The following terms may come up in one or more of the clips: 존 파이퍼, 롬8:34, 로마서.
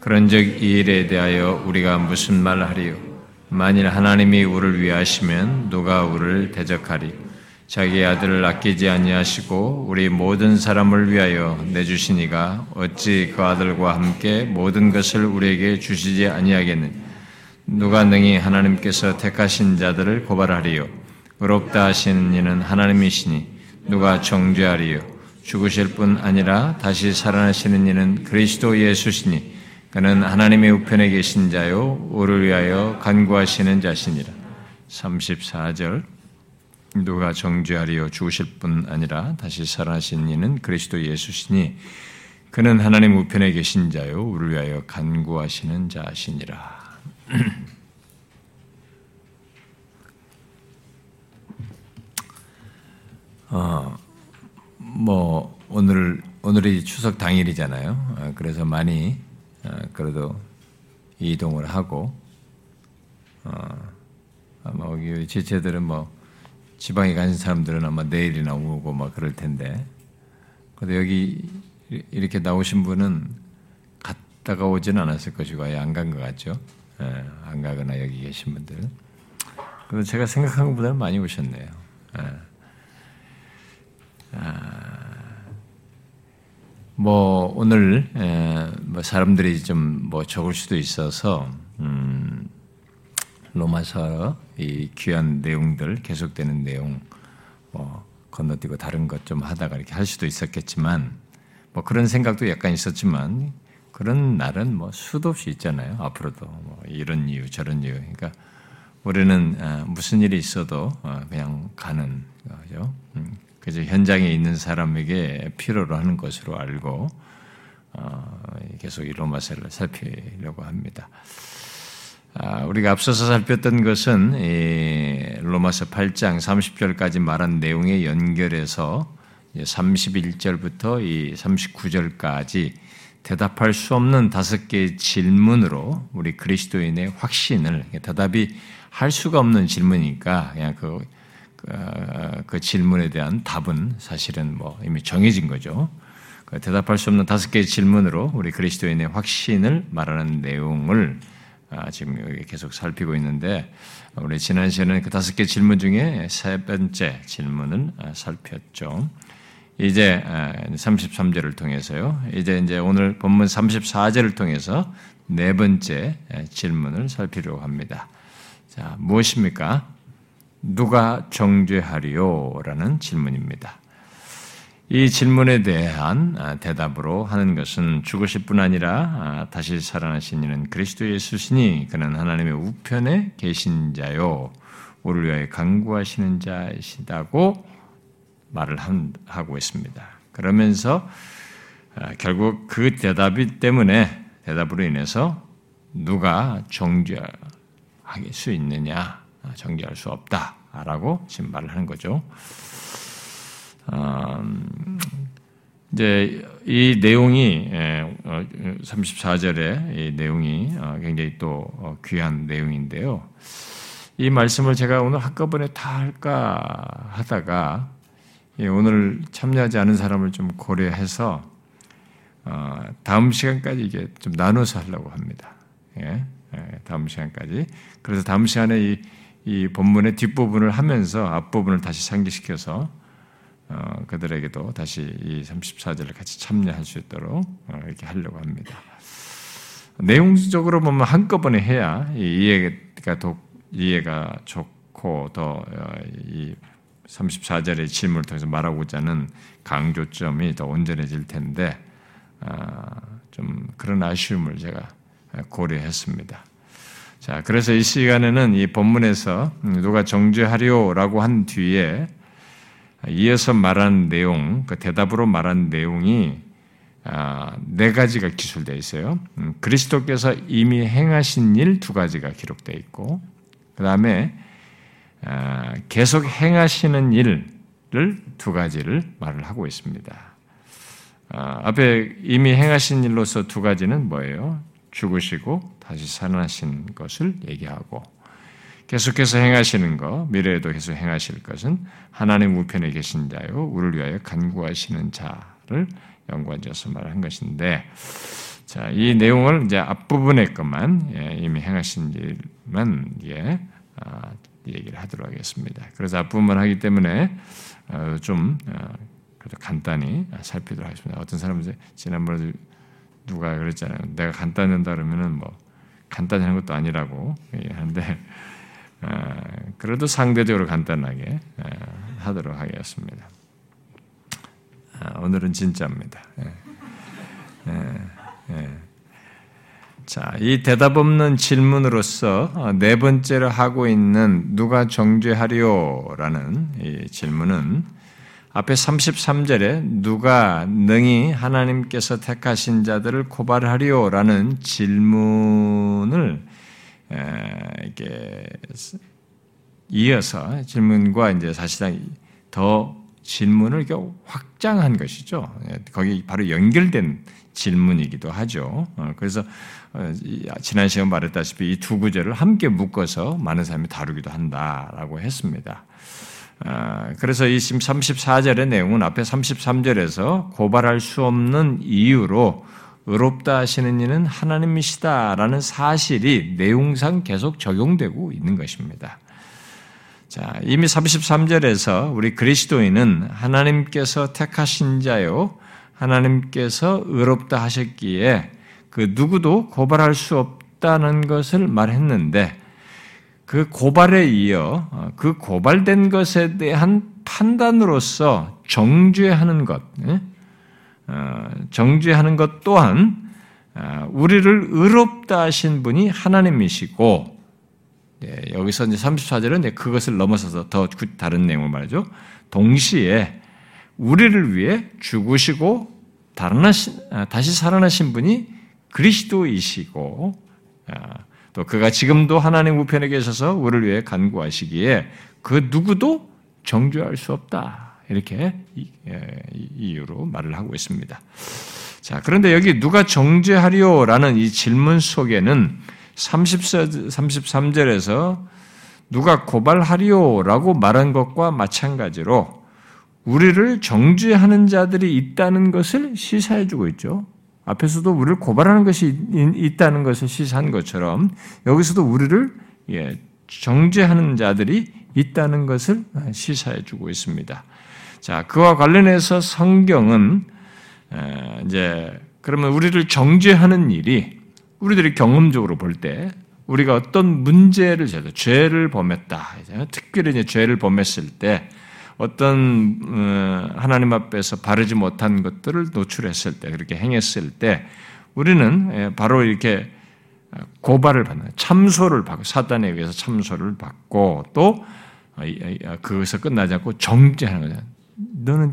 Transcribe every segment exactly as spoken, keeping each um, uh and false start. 그런즉 이 일에 대하여 우리가 무슨 말하리요? 만일 하나님이 우리를 위하시면 누가 우리를 대적하리? 자기 아들을 아끼지 아니하시고 우리 모든 사람을 위하여 내주신 이가 어찌 그 아들과 함께 모든 것을 우리에게 주시지 아니하겠느냐? 누가 능히 하나님께서 택하신 자들을 고발하리요? 의롭다 하시는 이는 하나님이시니 누가 정죄하리요? 죽으실 뿐 아니라 다시 살아나시는 이는 그리스도 예수시니 그는 하나님의 우편에 계신 자요 우리를 위하여 간구하시는 자시니라. 삼십사 절. 누가 정죄하리요? 죽으실 뿐 아니라 다시 살아나신 이는 그리스도 예수시니 그는 하나님 우편에 계신 자요 우리를 위하여 간구하시는 자시니라. 어, 뭐 오늘 오늘이 추석 당일이잖아요. 그래서 많이 어, 그래도 이동을 하고 어, 아마 여기 지체들은 뭐 지방에 가신 사람들은 아마 내일이나 오고 막 그럴 텐데, 근데 여기 이렇게 나오신 분은 갔다가 오진 않았을 것이고 아예 안 간 것 같죠. 예, 안 가거나 여기 계신 분들. 근데 제가 생각한 것보다는 많이 오셨네요. 예. 아, 뭐 오늘 에, 뭐 사람들이 좀 뭐 적을 수도 있어서 음, 로마서 이 귀한 내용들 계속되는 내용 뭐 건너뛰고 다른 것 좀 하다가 이렇게 할 수도 있었겠지만 뭐 그런 생각도 약간 있었지만 그런 날은 뭐 수도 없이 있잖아요. 앞으로도 뭐 이런 이유 저런 이유. 그러니까 우리는 아, 무슨 일이 있어도 아, 그냥 가는 거죠. 음. 그래서 현장에 있는 사람에게 필요로 하는 것으로 알고 어, 계속 이 로마서를 살피려고 합니다. 아, 우리가 앞서서 살폈던 것은 이 로마서 팔 장 삼십 절까지 말한 내용에 연결해서 삼십일 절부터 이 삼십구 절까지 대답할 수 없는 다섯 개의 질문으로 우리 그리스도인의 확신을, 대답이 할 수가 없는 질문이니까 그냥 그 그 질문에 대한 답은 사실은 뭐 이미 정해진 거죠. 대답할 수 없는 다섯 개의 질문으로 우리 그리스도인의 확신을 말하는 내용을 지금 여기 계속 살피고 있는데, 우리 지난 시간에 그 다섯 개 질문 중에 세 번째 질문을 살폈죠. 이제 삼십삼 절을 통해서요. 이제 이제 오늘 본문 삼십사 절을 통해서 네 번째 질문을 살피려고 합니다. 자, 무엇입니까? 누가 정죄하리요? 라는 질문입니다. 이 질문에 대한 대답으로 하는 것은 죽으실 뿐 아니라 다시 살아나신 이는 그리스도 예수시니 그는 하나님의 우편에 계신 자요 우리를 위하여 간구하시는 자이시다고 말을 하고 있습니다. 그러면서 결국 그 대답이 때문에 대답으로 인해서 누가 정죄할 수 있느냐? 정죄할 수 없다라고 지금 말을 하는 거죠. 음, 이제 이 내용이 삼십사 절의 이 내용이 굉장히 또 귀한 내용인데요. 이 말씀을 제가 오늘 한꺼번에 다 할까 하다가 오늘 참여하지 않은 사람을 좀 고려해서 다음 시간까지 이게 좀 나눠서 하려고 합니다. 예, 다음 시간까지. 그래서 다음 시간에 이 이 본문의 뒷부분을 하면서 앞부분을 다시 상기시켜서 어, 그들에게도 다시 이 삼십사 절을 같이 참여할 수 있도록 어, 이렇게 하려고 합니다. 내용적으로 보면 한꺼번에 해야 이 이해가, 독, 이해가 좋고 더 이 삼십사 절의 질문을 통해서 말하고자 하는 강조점이 더 온전해질 텐데 어, 좀 그런 아쉬움을 제가 고려했습니다. 자, 그래서 이 시간에는 이 본문에서 누가 정죄하리요라고 한 뒤에 이어서 말한 내용, 그 대답으로 말한 내용이 네 가지가 기술되어 있어요. 그리스도께서 이미 행하신 일 두 가지가 기록되어 있고, 그 다음에 계속 행하시는 일을 두 가지를 말을 하고 있습니다. 앞에 이미 행하신 일로서 두 가지는 뭐예요? 죽으시고 다시 살아나신 것을 얘기하고, 계속해서 행하시는 것, 미래에도 계속 행하실 것은 하나님 우편에 계신 자요 우리를 위하여 간구하시는 자를 연관지어서 말한 것인데, 자, 이 내용을 이제 앞부분의 것만, 예, 이미 행하신 일만, 예, 아, 얘기를 하도록 하겠습니다. 그래서 앞부분을 하기 때문에, 어, 좀, 어, 그래도 간단히 살피도록 하겠습니다. 어떤 사람은 지난번에 누가 그랬잖아요. 내가 간단히 한다 그러면은 뭐, 간단히 하는 것도 아니라고 얘기하는데, 어, 그래도 상대적으로 간단하게, 어, 하도록 하겠습니다. 아, 오늘은 진짜입니다. 예. 예. 예. 자, 이 대답 없는 질문으로서 네 번째로 하고 있는 누가 정죄하리요? 라는 이 질문은 앞에 삼십삼 절에 누가 능히 하나님께서 택하신 자들을 고발하리요? 라는 질문을 이렇게 이어서 질문과 이제 사실상 더 질문을 확장한 것이죠. 거기 바로 연결된 질문이기도 하죠. 그래서 지난 시간 말했다시피 이 두 구절을 함께 묶어서 많은 사람이 다루기도 한다라고 했습니다. 그래서 이 지금 삼십사 절의 내용은 앞에 삼십삼 절에서 고발할 수 없는 이유로 의롭다 하시는 이는 하나님이시다라는 사실이 내용상 계속 적용되고 있는 것입니다. 자, 이미 삼십삼 절에서 우리 그리스도인은 하나님께서 택하신 자요, 하나님께서 의롭다 하셨기에 그 누구도 고발할 수 없다는 것을 말했는데, 그 고발에 이어 그 고발된 것에 대한 판단으로서 정죄하는 것, 정죄하는 것 또한 우리를 의롭다 하신 분이 하나님이시고, 여기서 이제 삼십사 절은 그것을 넘어서서 더 다른 내용을 말이죠. 동시에 우리를 위해 죽으시고 다시 살아나신 분이 그리스도이시고, 또 그가 지금도 하나님 우편에 계셔서 우리를 위해 간구하시기에 그 누구도 정죄할 수 없다, 이렇게 이유로 말을 하고 있습니다. 자, 그런데 여기 누가 정죄하리요? 라는 이 질문 속에는 삼십사, 삼십삼 절에서 누가 고발하리요? 라고 말한 것과 마찬가지로 우리를 정죄하는 자들이 있다는 것을 시사해주고 있죠. 앞에서도 우리를 고발하는 것이 있다는 것을 시사한 것처럼 여기서도 우리를 정죄하는 자들이 있다는 것을 시사해주고 있습니다. 자, 그와 관련해서 성경은 이제 그러면 우리를 정죄하는 일이 우리들이 경험적으로 볼 때 우리가 어떤 문제를 제도 죄를 범했다, 특별히 이제 죄를 범했을 때 어떤 하나님 앞에서 바르지 못한 것들을 노출했을 때, 그렇게 행했을 때 우리는 바로 이렇게 고발을 받는, 참소를 받고, 사단에 의해서 참소를 받고, 또 그것에서 끝나지 않고 정죄하는 거잖아요. 너는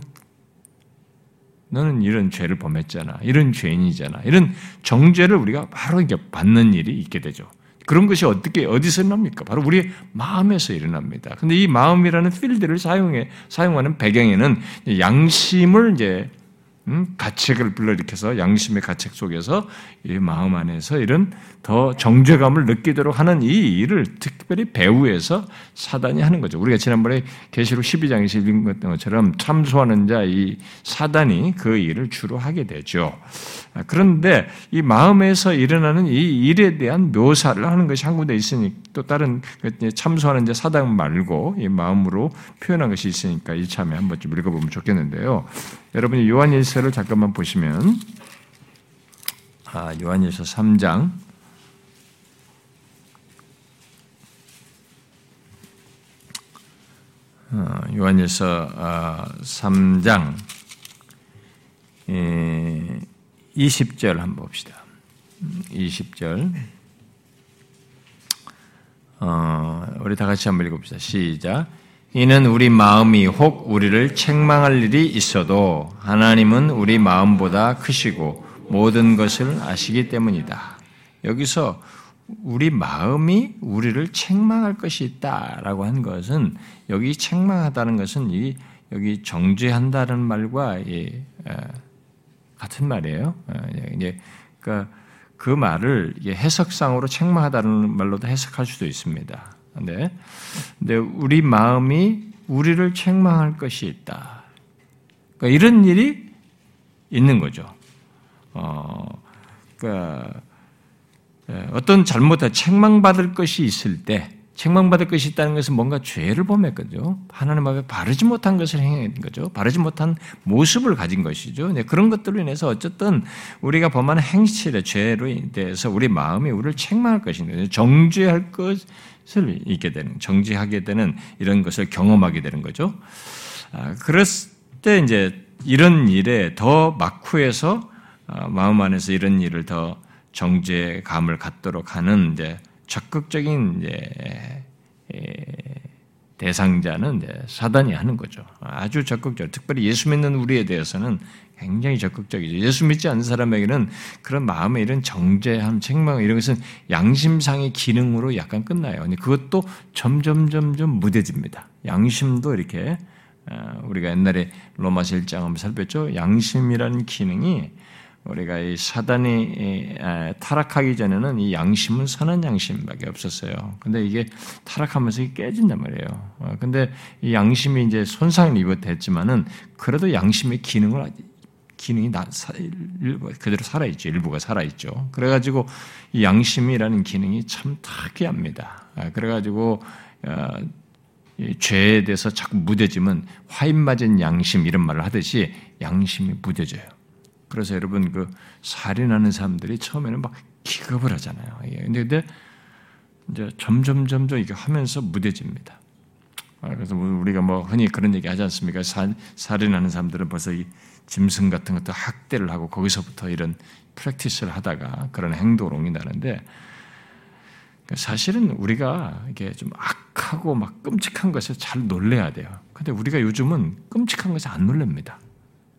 너는 이런 죄를 범했잖아, 이런 죄인이잖아, 이런 정죄를 우리가 바로 이렇게 받는 일이 있게 되죠. 그런 것이 어떻게, 어디서 일어납니까? 바로 우리의 마음에서 일어납니다. 근데 이 마음이라는 필드를 사용해, 사용하는 배경에는 양심을 이제, 음, 가책을 불러일으켜서 양심의 가책 속에서 이 마음 안에서 이런 더 정죄감을 느끼도록 하는 이 일을 특별히 배후에서 사단이 하는 거죠. 우리가 지난번에 계시록 십이 장에서 읽은 것처럼 참소하는 자, 이 사단이 그 일을 주로 하게 되죠. 그런데 이 마음에서 일어나는 이 일에 대한 묘사를 하는 것이 한 군데 있으니, 또 다른 참소하는 자 사단 말고 이 마음으로 표현한 것이 있으니까 이참에 한번 좀 읽어보면 좋겠는데요. 여러분이 요한일서를 잠깐만 보시면, 아, 요한일서 삼 장, 어, 요한일서 어, 삼 장 예, 이십 절 한번 봅시다. 이십 절, 어, 우리 다 같이 한번 읽어봅시다. 시작. 이는 우리 마음이 혹 우리를 책망할 일이 있어도 하나님은 우리 마음보다 크시고 모든 것을 아시기 때문이다. 여기서 우리 마음이 우리를 책망할 것이 있다라고 한 것은, 여기 책망하다는 것은 이 여기 정죄한다는 말과 이, 에, 같은 말이에요. 이제 그러니까 그 말을 해석상으로 책망하다는 말로도 해석할 수도 있습니다. 네. 근데 우리 마음이 우리를 책망할 것이 있다. 그러니까 이런 일이 있는 거죠. 어, 어떤 잘못에 책망받을 것이 있을 때 책망받을 것이 있다는 것은 뭔가 죄를 범했거든요. 하나님 앞에 바르지 못한 것을 행한 거죠. 바르지 못한 모습을 가진 것이죠. 그런 것들로 인해서 어쨌든 우리가 범하는 행실의 죄로 인해서 우리 마음이 우리를 책망할 것인데 정죄할 것을 잊게 되는, 정죄하게 되는 이런 것을 경험하게 되는 거죠. 그랬을 때 이제 이런 일에 더 막후에서 마음 안에서 이런 일을 더 정죄감을 갖도록 하는 이제 적극적인 이제 대상자는 이제 사단이 하는 거죠. 아주 적극적. 특별히 예수 믿는 우리에 대해서는 굉장히 적극적이죠. 예수 믿지 않는 사람에게는 그런 마음의 이런 정죄함, 책망 이런 것은 양심상의 기능으로 약간 끝나요. 근데 그것도 점점 점점 무뎌집니다. 양심도 이렇게 우리가 옛날에 로마서 일 장 한번 살폈죠. 양심이라는 기능이 우리가 이 사단이 타락하기 전에는 이 양심은 선한 양심밖에 없었어요. 근데 이게 타락하면서 깨진단 말이에요. 근데 이 양심이 이제 손상을 입었지만은 그래도 양심의 기능을 기능이 나, 사, 일부, 그대로 살아있죠. 일부가 살아있죠. 그래가지고 이 양심이라는 기능이 참 특이합니다. 그래가지고 어, 이 죄에 대해서 자꾸 무뎌지면 화인 맞은 양심 이런 말을 하듯이 양심이 무뎌져요. 그래서 여러분 그 살인하는 사람들이 처음에는 막 기겁을 하잖아요. 그런데 이제 점점 점점 이렇게 하면서 무뎌집니다. 그래서 우리가 뭐 흔히 그런 얘기 하지 않습니까? 살, 살인하는 사람들은 벌써 이 짐승 같은 것도 학대를 하고 거기서부터 이런 프랙티스를 하다가 그런 행동으로 옮긴다는데 사실은 우리가 이게 좀 악하고 막 끔찍한 것에 잘 놀래야 돼요. 근데 우리가 요즘은 끔찍한 것에 안 놀랍니다.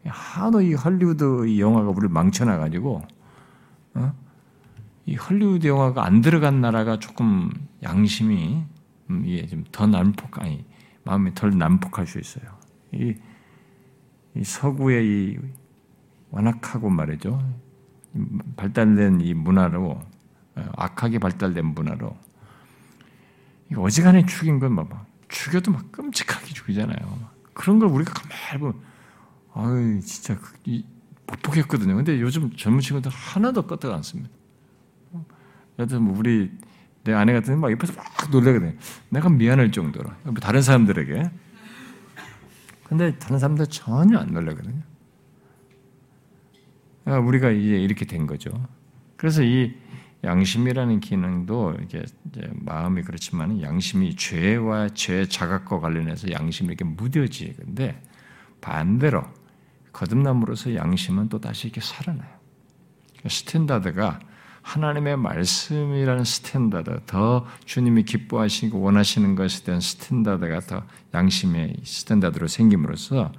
하도 이 할리우드 영화가 우리를 망쳐놔가지고, 어? 이 할리우드 영화가 안 들어간 나라가 조금 양심이, 음, 예, 좀 더 난폭, 아니, 마음이 덜 난폭할 수 있어요. 이, 이 서구의 이 완악하고 말이죠. 발달된 이 문화로, 악하게 발달된 문화로, 이 어지간히 죽인 건 막, 막, 죽여도 막 끔찍하게 죽이잖아요. 막. 그런 걸 우리가 가만히 보면, 아유, 진짜, 못 보겠거든요. 근데 요즘 젊은 친구들 하나도 껐다가 않습니다. 여튼, 뭐 우리, 내 아내 같은 막 옆에서 막 놀래거든요. 내가 미안할 정도로. 다른 사람들에게. 근데 다른 사람들 전혀 안 놀래거든요. 그러니까 우리가 이제 이렇게 된 거죠. 그래서 이 양심이라는 기능도 이렇게 이제 마음이 그렇지만 양심이 죄와 죄 자각과 관련해서 양심이 이렇게 무뎌지는데 반대로 거듭남으로서 양심은 또 다시 이렇게 살아나요. 스탠다드가 하나님의 말씀이라는 스탠다드, 더 주님이 기뻐하시고 원하시는 것에 대한 스탠다드가 더 양심의 스탠다드로 생김으로써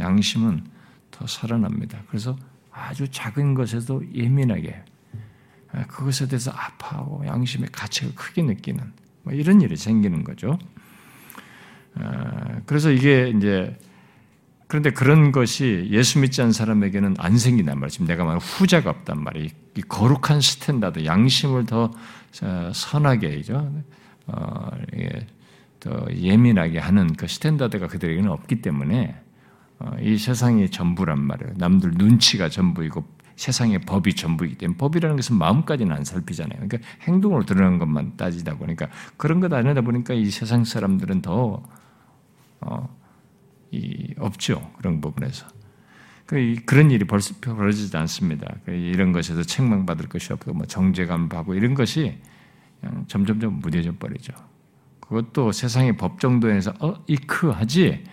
양심은 더 살아납니다. 그래서 아주 작은 것에도 예민하게 그것에 대해서 아파하고 양심의 가책을 크게 느끼는 뭐 이런 일이 생기는 거죠. 그래서 이게 이제 그런데 그런 것이 예수 믿지 않은 사람에게는 안 생긴단 말이에요. 지금 내가 말한 후자가 없단 말이에요. 이 거룩한 스탠다드, 양심을 더 선하게, 어, 더 예민하게 하는 그 스탠다드가 그들에게는 없기 때문에 이 세상이 전부란 말이에요. 남들 눈치가 전부이고 세상의 법이 전부이기 때문에 법이라는 것은 마음까지는 안 살피잖아요. 그러니까 행동으로 드러난 것만 따지다 보니까 그런 것 안 하다 보니까 이 세상 사람들은 더 어, 이, 없죠. 그런 부분에서. 그런 일이 벌써 벌어지지 않습니다. 이런 것에서 책망받을 것이 없고, 뭐 정죄감 받고 이런 것이 그냥 점점점 무뎌져 버리죠. 그것도 세상의 법 정도에서, 어, 이크 하지.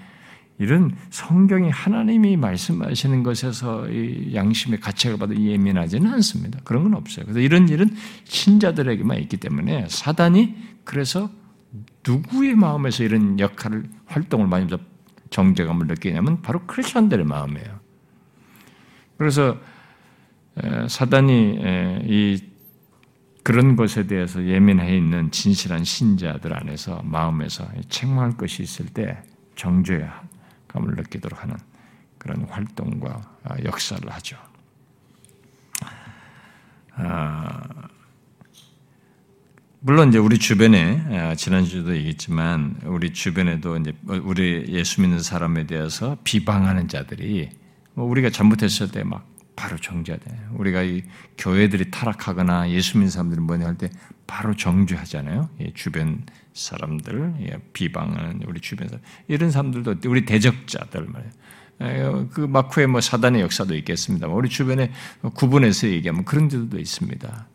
이런 성경이 하나님이 말씀하시는 것에서 이 양심의 가책을 받아 예민하지는 않습니다. 그런 건 없어요. 그래서 이런 일은 신자들에게만 있기 때문에 사단이 그래서 누구의 마음에서 이런 역할을, 활동을 많이 합니다. 정죄감을 느끼냐면 바로 크리스천들의 마음이에요. 그래서 사단이 이 그런 것에 대해서 예민해 있는 진실한 신자들 안에서 마음에서 책망할 것이 있을 때 정죄감을 느끼도록 하는 그런 활동과 역사를 하죠. 물론 이제 우리 주변에 지난주도 얘기했지만 우리 주변에도 이제 우리 예수 믿는 사람에 대해서 비방하는 자들이 뭐 우리가 잘못했을 때 막 바로 정죄해야 돼. 우리가 이 교회들이 타락하거나 예수 믿는 사람들이 뭐냐 할 때 바로 정죄하잖아요. 예, 주변 사람들, 예, 비방하는 우리 주변 사람, 이런 사람들도 우리 대적자들 말이에요. 그 마크의 뭐 사단의 역사도 있겠습니다만 우리 주변에 구분해서 얘기하면 그런 데도 있습니다.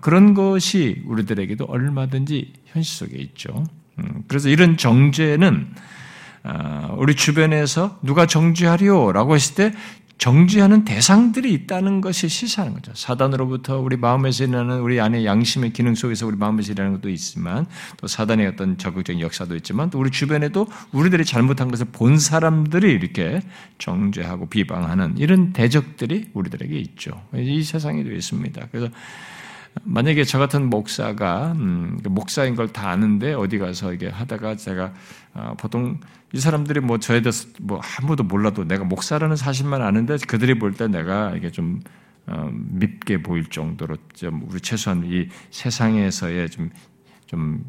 그런 것이 우리들에게도 얼마든지 현실 속에 있죠. 그래서 이런 정죄는 우리 주변에서 누가 정죄하리요라고 했을 때 정죄하는 대상들이 있다는 것이 시사하는 거죠. 사단으로부터 우리 마음에서 일어나는 우리 안에 양심의 기능 속에서 우리 마음에서 일어나는 것도 있지만 또 사단의 어떤 적극적인 역사도 있지만 또 우리 주변에도 우리들이 잘못한 것을 본 사람들이 이렇게 정죄하고 비방하는 이런 대적들이 우리들에게 있죠. 이 세상에도 있습니다. 그래서 만약에 저 같은 목사가 음, 목사인 걸 다 아는데 어디 가서 이게 하다가 제가 어, 보통 이 사람들이 뭐 저에 대해서 뭐 아무도 몰라도 내가 목사라는 사실만 아는데 그들이 볼 때 내가 이게 좀 어, 밉게 보일 정도로 좀 우리 최소한 이 세상에서의 좀 좀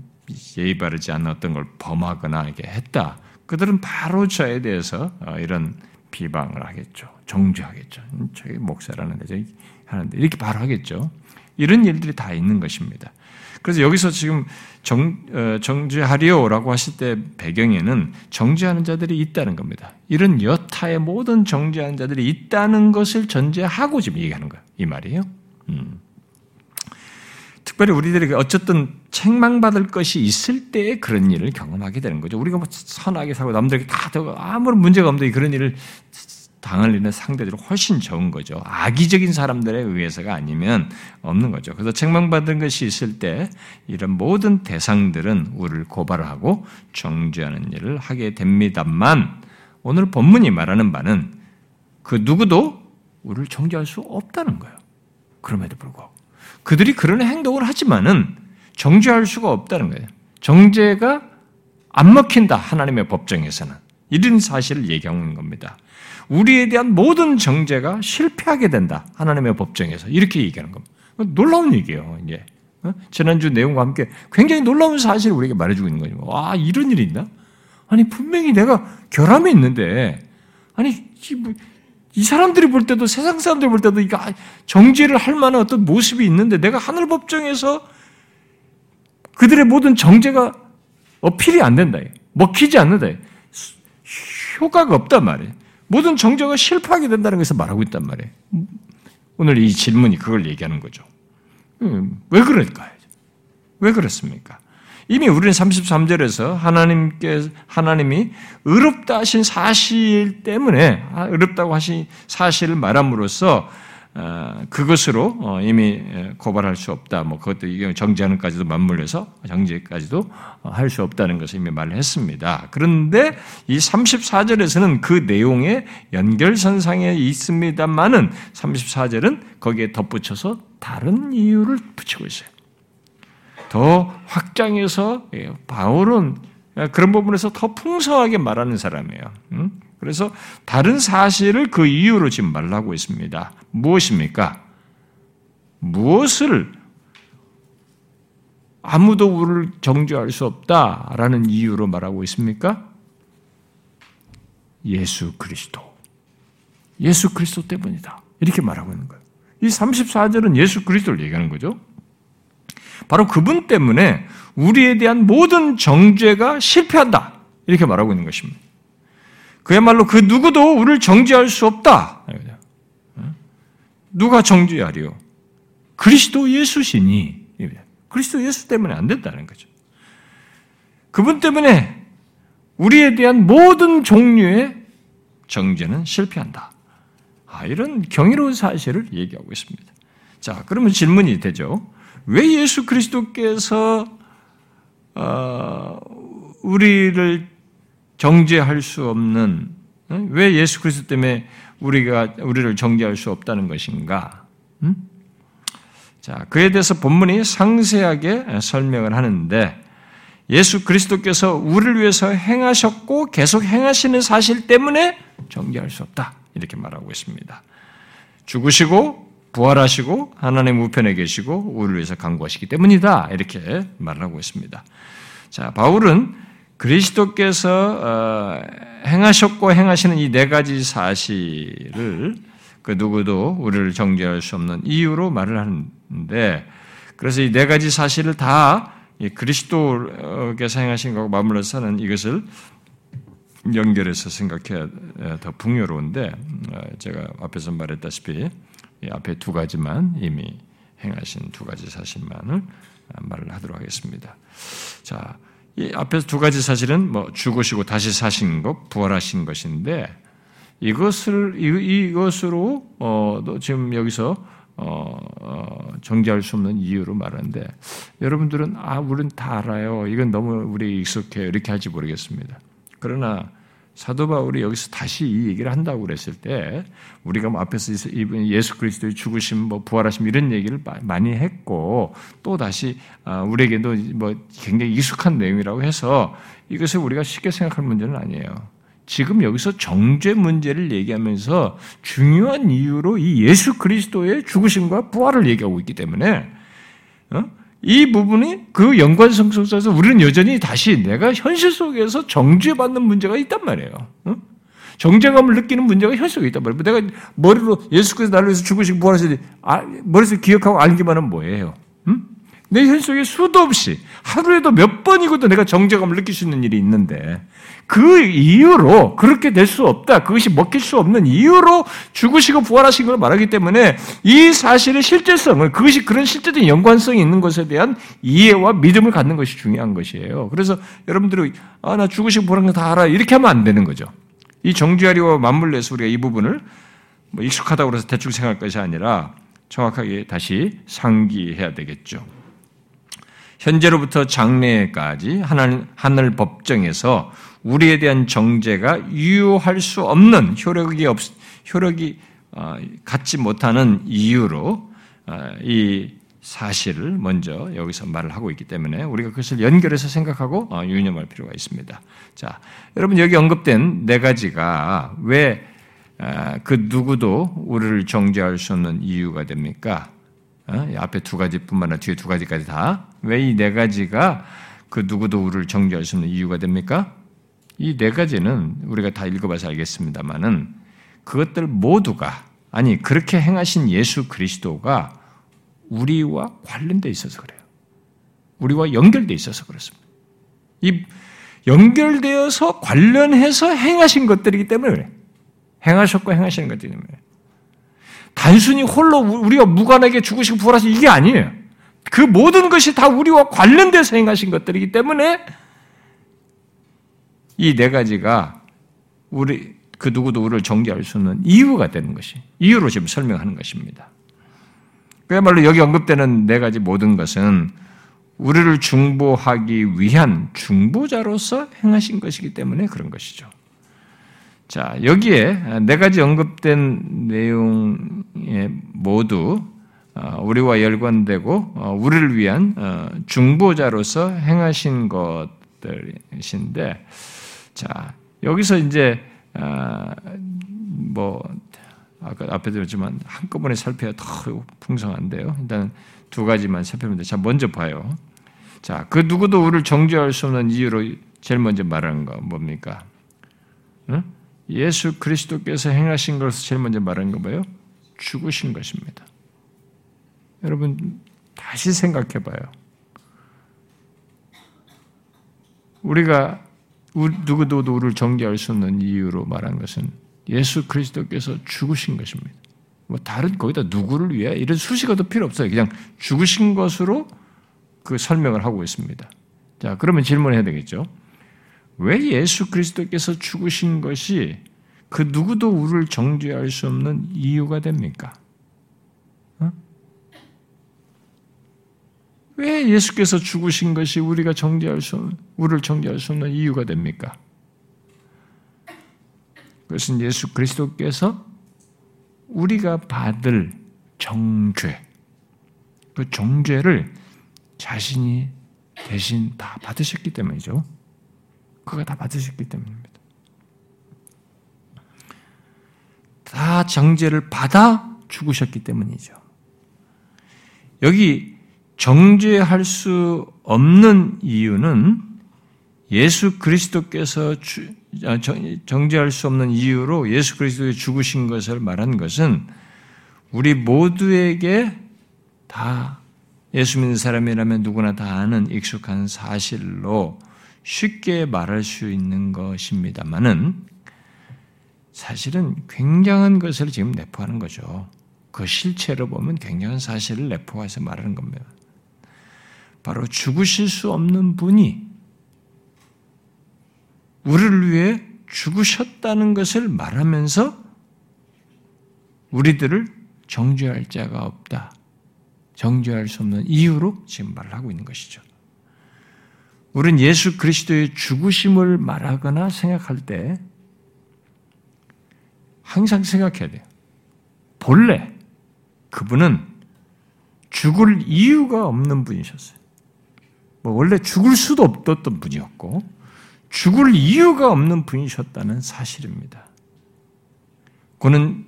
예의 바르지 않은 어떤 걸 범하거나 이게 했다. 그들은 바로 저에 대해서 어, 이런 비방을 하겠죠, 정죄하겠죠. 저기 목사라는 데 하는데 이렇게 바로 하겠죠. 이런 일들이 다 있는 것입니다. 그래서 여기서 지금 정, 정죄하리요라고 하실 때 배경에는 정죄하는 자들이 있다는 겁니다. 이런 여타의 모든 정죄하는 자들이 있다는 것을 전제하고 지금 얘기하는 거예요. 이 말이에요. 음. 특별히 우리들이 어쨌든 책망받을 것이 있을 때에 그런 일을 경험하게 되는 거죠. 우리가 뭐 선하게 살고 남들에게 다 아무런 문제가 없는데 그런 일을 당할 일은 상대적으로 훨씬 적은 거죠. 악의적인 사람들에 의해서가 아니면 없는 거죠. 그래서 책망받은 것이 있을 때 이런 모든 대상들은 우리를 고발하고 정죄하는 일을 하게 됩니다만 오늘 본문이 말하는 바는 그 누구도 우리를 정죄할 수 없다는 거예요. 그럼에도 불구하고 그들이 그런 행동을 하지만은 정죄할 수가 없다는 거예요. 정죄가 안 먹힌다. 하나님의 법정에서는. 이런 사실을 얘기하는 겁니다. 우리에 대한 모든 정죄가 실패하게 된다. 하나님의 법정에서. 이렇게 얘기하는 겁니다. 놀라운 얘기예요. 이제 지난주 내용과 함께 굉장히 놀라운 사실을 우리에게 말해주고 있는 거죠. 와, 이런 일이 있나? 아니, 분명히 내가 결함이 있는데, 아니, 이, 뭐, 이 사람들이 볼 때도, 세상 사람들이 볼 때도 이거 정죄를 할 만한 어떤 모습이 있는데, 내가 하늘 법정에서 그들의 모든 정죄가 어필이 안 된다. 먹히지 않는다. 효과가 없단 말이에요. 모든 정죄가 실패하게 된다는 것을 말하고 있단 말이에요. 오늘 이 질문이 그걸 얘기하는 거죠. 왜 그럴까요? 왜 그렇습니까? 이미 우리는 삼십삼 절에서 하나님께, 하나님이 의롭다 하신 사실 때문에, 의롭다고 하신 사실을 말함으로써 그것으로 이미 고발할 수 없다. 뭐 그것도 이게 정죄하는까지도 맞물려서 정죄까지도 할 수 없다는 것을 이미 말을 했습니다. 그런데 이 삼십사 절에서는 그 내용의 연결선상에 있습니다만은 삼십사 절은 거기에 덧붙여서 다른 이유를 붙이고 있어요. 더 확장해서 바울은 그런 부분에서 더 풍성하게 말하는 사람이에요. 응? 그래서 다른 사실을 그 이유로 지금 말하고 있습니다. 무엇입니까? 무엇을 아무도 우리를 정죄할 수 없다라는 이유로 말하고 있습니까? 예수 그리스도. 예수 그리스도 때문이다. 이렇게 말하고 있는 거예요. 이 삼십사 절은 예수 그리스도를 얘기하는 거죠. 바로 그분 때문에 우리에 대한 모든 정죄가 실패한다. 이렇게 말하고 있는 것입니다. 그야말로 그 누구도 우리를 정죄할 수 없다. 누가 정죄하리요? 그리스도 예수시니. 그리스도 예수 때문에 안 된다는 거죠. 그분 때문에 우리에 대한 모든 종류의 정죄는 실패한다. 아, 이런 경이로운 사실을 얘기하고 있습니다. 자, 그러면 질문이 되죠. 왜 예수 그리스도께서 어, 우리를 정죄할 수 없는, 왜 예수 그리스도 때문에 우리가, 우리를 정죄할 수 없다는 것인가? 음? 자, 그에 대해서 본문이 상세하게 설명을 하는데, 예수 그리스도께서 우리를 위해서 행하셨고 계속 행하시는 사실 때문에 정죄할 수 없다. 이렇게 말하고 있습니다. 죽으시고, 부활하시고, 하나님 우편에 계시고, 우리를 위해서 간구하시기 때문이다. 이렇게 말하고 있습니다. 자, 바울은 그리스도께서 행하셨고 행하시는 이 네 가지 사실을 그 누구도 우리를 정죄할 수 없는 이유로 말을 하는데, 그래서 이 네 가지 사실을 다 그리스도께서 행하신 것과 맞물려서는 이것을 연결해서 생각해야 더 풍요로운데, 제가 앞에서 말했다시피 이 앞에 두 가지만, 이미 행하신 두 가지 사실만을 말을 하도록 하겠습니다. 자, 이 앞에서 두 가지 사실은 뭐 죽으시고 다시 사신 것, 부활하신 것인데, 이것을 이, 이것으로 어, 지금 여기서 어, 어, 정죄할 수 없는 이유로 말하는데, 여러분들은 아, 우리는 다 알아요, 이건 너무 우리 익숙해요, 이렇게 할지 모르겠습니다. 그러나 사도 바울이 여기서 다시 이 얘기를 한다고 그랬을 때, 우리가 뭐 앞에서 이분 예수 그리스도의 죽으심, 뭐 부활하심 이런 얘기를 많이 했고, 또 다시 우리에게도 뭐 굉장히 익숙한 내용이라고 해서 이것을 우리가 쉽게 생각할 문제는 아니에요. 지금 여기서 정죄 문제를 얘기하면서 중요한 이유로 이 예수 그리스도의 죽으심과 부활을 얘기하고 있기 때문에, 어? 이 부분이 그 연관성 속에서 우리는 여전히 다시 내가 현실 속에서 정죄받는 문제가 있단 말이에요. 응? 정죄감을 느끼는 문제가 현실 속에 있단 말이에요. 내가 머리로 예수께서 나를 위해서 죽으시고 부활하시지, 아, 머릿속에 기억하고 알기만 하면 뭐예요? 응? 내 현실 속에 수도 없이 하루에도 몇 번이고도 내가 정죄감을 느낄 수 있는 일이 있는데, 그 이유로 그렇게 될 수 없다, 그것이 먹힐 수 없는 이유로 죽으시고 부활하신 걸 말하기 때문에, 이 사실의 실제성을, 그것이 그런 실제적인 연관성이 있는 것에 대한 이해와 믿음을 갖는 것이 중요한 것이에요. 그래서 여러분들이 아, 나 죽으시고 부활한 거 다 알아, 이렇게 하면 안 되는 거죠. 이 정죄하리와 맞물려서 우리가 이 부분을 뭐 익숙하다고 해서 대충 생각할 것이 아니라 정확하게 다시 상기해야 되겠죠. 현재로부터 장래까지 하나님, 하늘 법정에서 우리에 대한 정죄가 유효할 수 없는, 효력이 없, 효력이 어, 갖지 못하는 이유로 어, 이 사실을 먼저 여기서 말을 하고 있기 때문에 우리가 그것을 연결해서 생각하고 어, 유념할 필요가 있습니다. 자, 여러분 여기 언급된 네 가지가 왜 그 어, 누구도 우리를 정죄할 수 없는 이유가 됩니까? 어? 앞에 두 가지뿐만 아니라 뒤에 두 가지까지 다 왜 이 네 가지가 그 누구도 우리를 정죄할 수 없는 이유가 됩니까? 이 네 가지는 우리가 다 읽어봐서 알겠습니다만은, 그것들 모두가, 아니 그렇게 행하신 예수 그리스도가 우리와 관련돼 있어서 그래요. 우리와 연결돼 있어서 그렇습니다. 이 연결되어서 관련해서 행하신 것들이기 때문에 그래요. 행하셨고 행하시는 것들이기 때문에 그래요. 단순히 홀로 우리와 무관하게 죽으시고 부활하신 이게 아니에요. 그 모든 것이 다 우리와 관련돼서 행하신 것들이기 때문에 이 네 가지가 우리 그 누구도 우리를 정죄할 수 없는 이유가 되는 것이, 이유로 지금 설명하는 것입니다. 그야말로 여기 언급되는 네 가지 모든 것은 우리를 중보하기 위한 중보자로서 행하신 것이기 때문에 그런 것이죠. 자, 여기에 네 가지 언급된 내용에 모두 우리와 연관되고 우리를 위한 중보자로서 행하신 것들이신데, 자, 여기서 이제 뭐 아까 앞에도 했지만 한꺼번에 살펴야 더 풍성한데요. 일단 두 가지만 살펴보면 돼. 자, 먼저 봐요. 자, 그 누구도 우리를 정죄할 수 없는 이유로 제일 먼저 말하는 거 뭡니까? 응? 예수 그리스도께서 행하신 것을 제일 먼저 말하는 거 뭐예요? 죽으신 것입니다. 여러분 다시 생각해 봐요. 우리가 우리, 누구도 우리를 정죄할 수 없는 이유로 말한 것은 예수 그리스도께서 죽으신 것입니다. 뭐 다른 거기다 누구를 위해 이런 수식어도 필요 없어요. 그냥 죽으신 것으로 그 설명을 하고 있습니다. 자, 그러면 질문해야 되겠죠. 왜 예수 그리스도께서 죽으신 것이 그 누구도 우리를 정죄할 수 없는 이유가 됩니까? 어? 왜 예수께서 죽으신 것이 우리가 정죄할 수, 우리를 정죄할 수 없는 이유가 됩니까? 그것은 예수 그리스도께서 우리가 받을 정죄, 그 정죄를 자신이 대신 다 받으셨기 때문이죠. 그가 다 받으셨기 때문입니다. 다 정죄를 받아 죽으셨기 때문이죠. 여기 정죄할 수 없는 이유는 예수 그리스도께서 주, 정죄할 수 없는 이유로 예수 그리스도의 죽으신 것을 말한 것은 우리 모두에게 다 예수 믿는 사람이라면 누구나 다 아는 익숙한 사실로 쉽게 말할 수 있는 것입니다만은 사실은 굉장한 것을 지금 내포하는 거죠. 그 실체로 보면 굉장한 사실을 내포해서 말하는 겁니다. 바로 죽으실 수 없는 분이 우리를 위해 죽으셨다는 것을 말하면서 우리들을 정죄할 자가 없다. 정죄할 수 없는 이유로 지금 말을 하고 있는 것이죠. 우린 예수 그리스도의 죽으심을 말하거나 생각할 때 항상 생각해야 돼요. 본래 그분은 죽을 이유가 없는 분이셨어요. 뭐 원래 죽을 수도 없었던 분이었고 죽을 이유가 없는 분이셨다는 사실입니다. 그는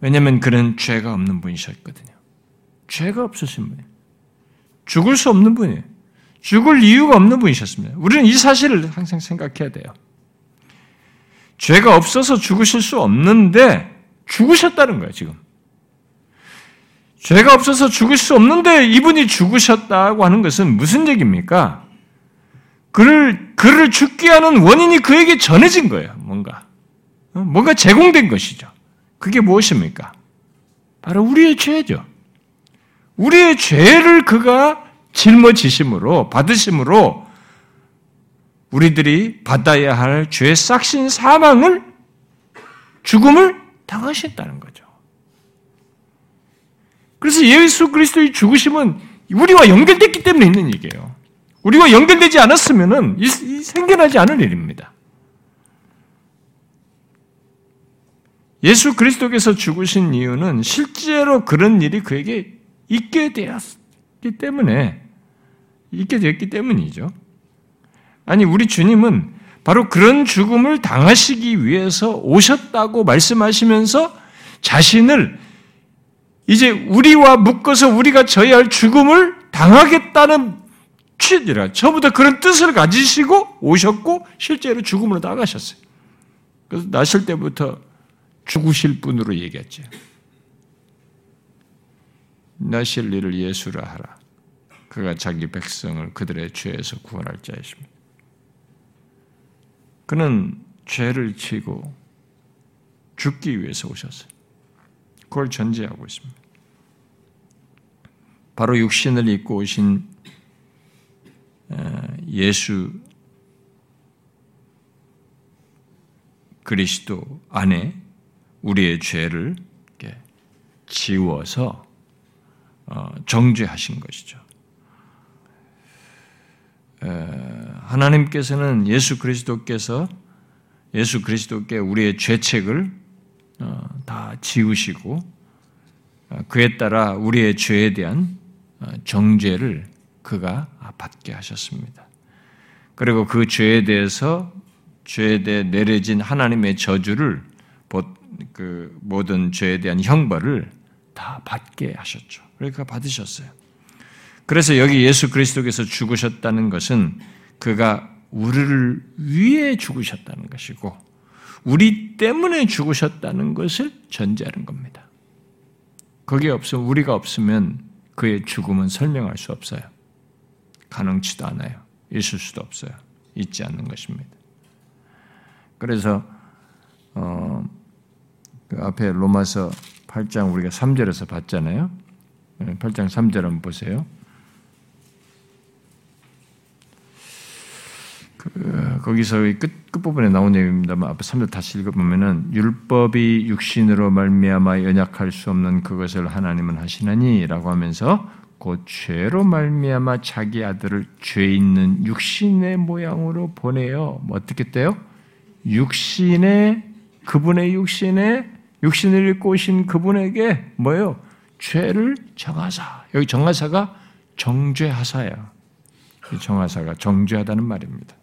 왜냐하면 그는 죄가 없는 분이셨거든요. 죄가 없으신 분이에요. 죽을 수 없는 분이에요. 죽을 이유가 없는 분이셨습니다. 우리는 이 사실을 항상 생각해야 돼요. 죄가 없어서 죽으실 수 없는데 죽으셨다는 거예요, 지금. 죄가 없어서 죽을 수 없는데 이분이 죽으셨다고 하는 것은 무슨 얘기입니까? 그를, 그를 죽게 하는 원인이 그에게 전해진 거예요, 뭔가. 뭔가 제공된 것이죠. 그게 무엇입니까? 바로 우리의 죄죠. 우리의 죄를 그가 짊어지심으로, 받으심으로 우리들이 받아야 할 죄 싹신 사망을, 죽음을 당하셨다는 거죠. 그래서 예수 그리스도의 죽으심은 우리와 연결됐기 때문에 있는 얘기예요. 우리와 연결되지 않았으면은 생겨나지 않을 일입니다. 예수 그리스도께서 죽으신 이유는 실제로 그런 일이 그에게 있게 되었기 때문에, 있게 되었기 때문이죠. 아니, 우리 주님은 바로 그런 죽음을 당하시기 위해서 오셨다고 말씀하시면서 자신을 이제 우리와 묶어서 우리가 져야 할 죽음을 당하겠다는 취지라, 저보다 그런 뜻을 가지시고 오셨고 실제로 죽음으로 나가셨어요. 그래서 나실 때부터 죽으실 분으로 얘기했죠. 나실 이를 예수라 하라. 그가 자기 백성을 그들의 죄에서 구원할 자이십니다. 그는 죄를 지고 죽기 위해서 오셨어요. 그걸 전제하고 있습니다. 바로 육신을 입고 오신 예수 그리스도 안에 우리의 죄를 지워서 정죄하신 것이죠. 하나님께서는 예수 그리스도께서 예수 그리스도께 우리의 죄책을 다 지우시고 그에 따라 우리의 죄에 대한 정죄를 그가 받게 하셨습니다. 그리고 그 죄에 대해서 죄에 대해 내려진 하나님의 저주를 그 모든 죄에 대한 형벌을 다 받게 하셨죠. 그러니까 받으셨어요. 그래서 여기 예수 그리스도께서 죽으셨다는 것은 그가 우리를 위해 죽으셨다는 것이고 우리 때문에 죽으셨다는 것을 전제하는 겁니다. 그게 없으면 우리가 없으면 그의 죽음은 설명할 수 없어요. 가능치도 않아요. 있을 수도 없어요. 있지 않는 것입니다. 그래서 어, 그 앞에 로마서 팔 장 우리가 삼 절에서 봤잖아요. 팔 장 삼 절 한번 보세요. 그, 거기서 끝, 끝부분에 나온 내용입니다만 앞에 삼 절 다시 읽어보면은 율법이 육신으로 말미암아 연약할 수 없는 그것을 하나님은 하시나니라고 하면서 곧 죄로 말미암아 자기 아들을 죄 있는 육신의 모양으로 보내요. 뭐 어떻게 돼요? 육신의 그분의 육신의 육신을 입고 오신 그분에게 뭐예요? 죄를 정하사. 여기 정하사가 정죄하사예요. 정하사가 정죄하다는 말입니다.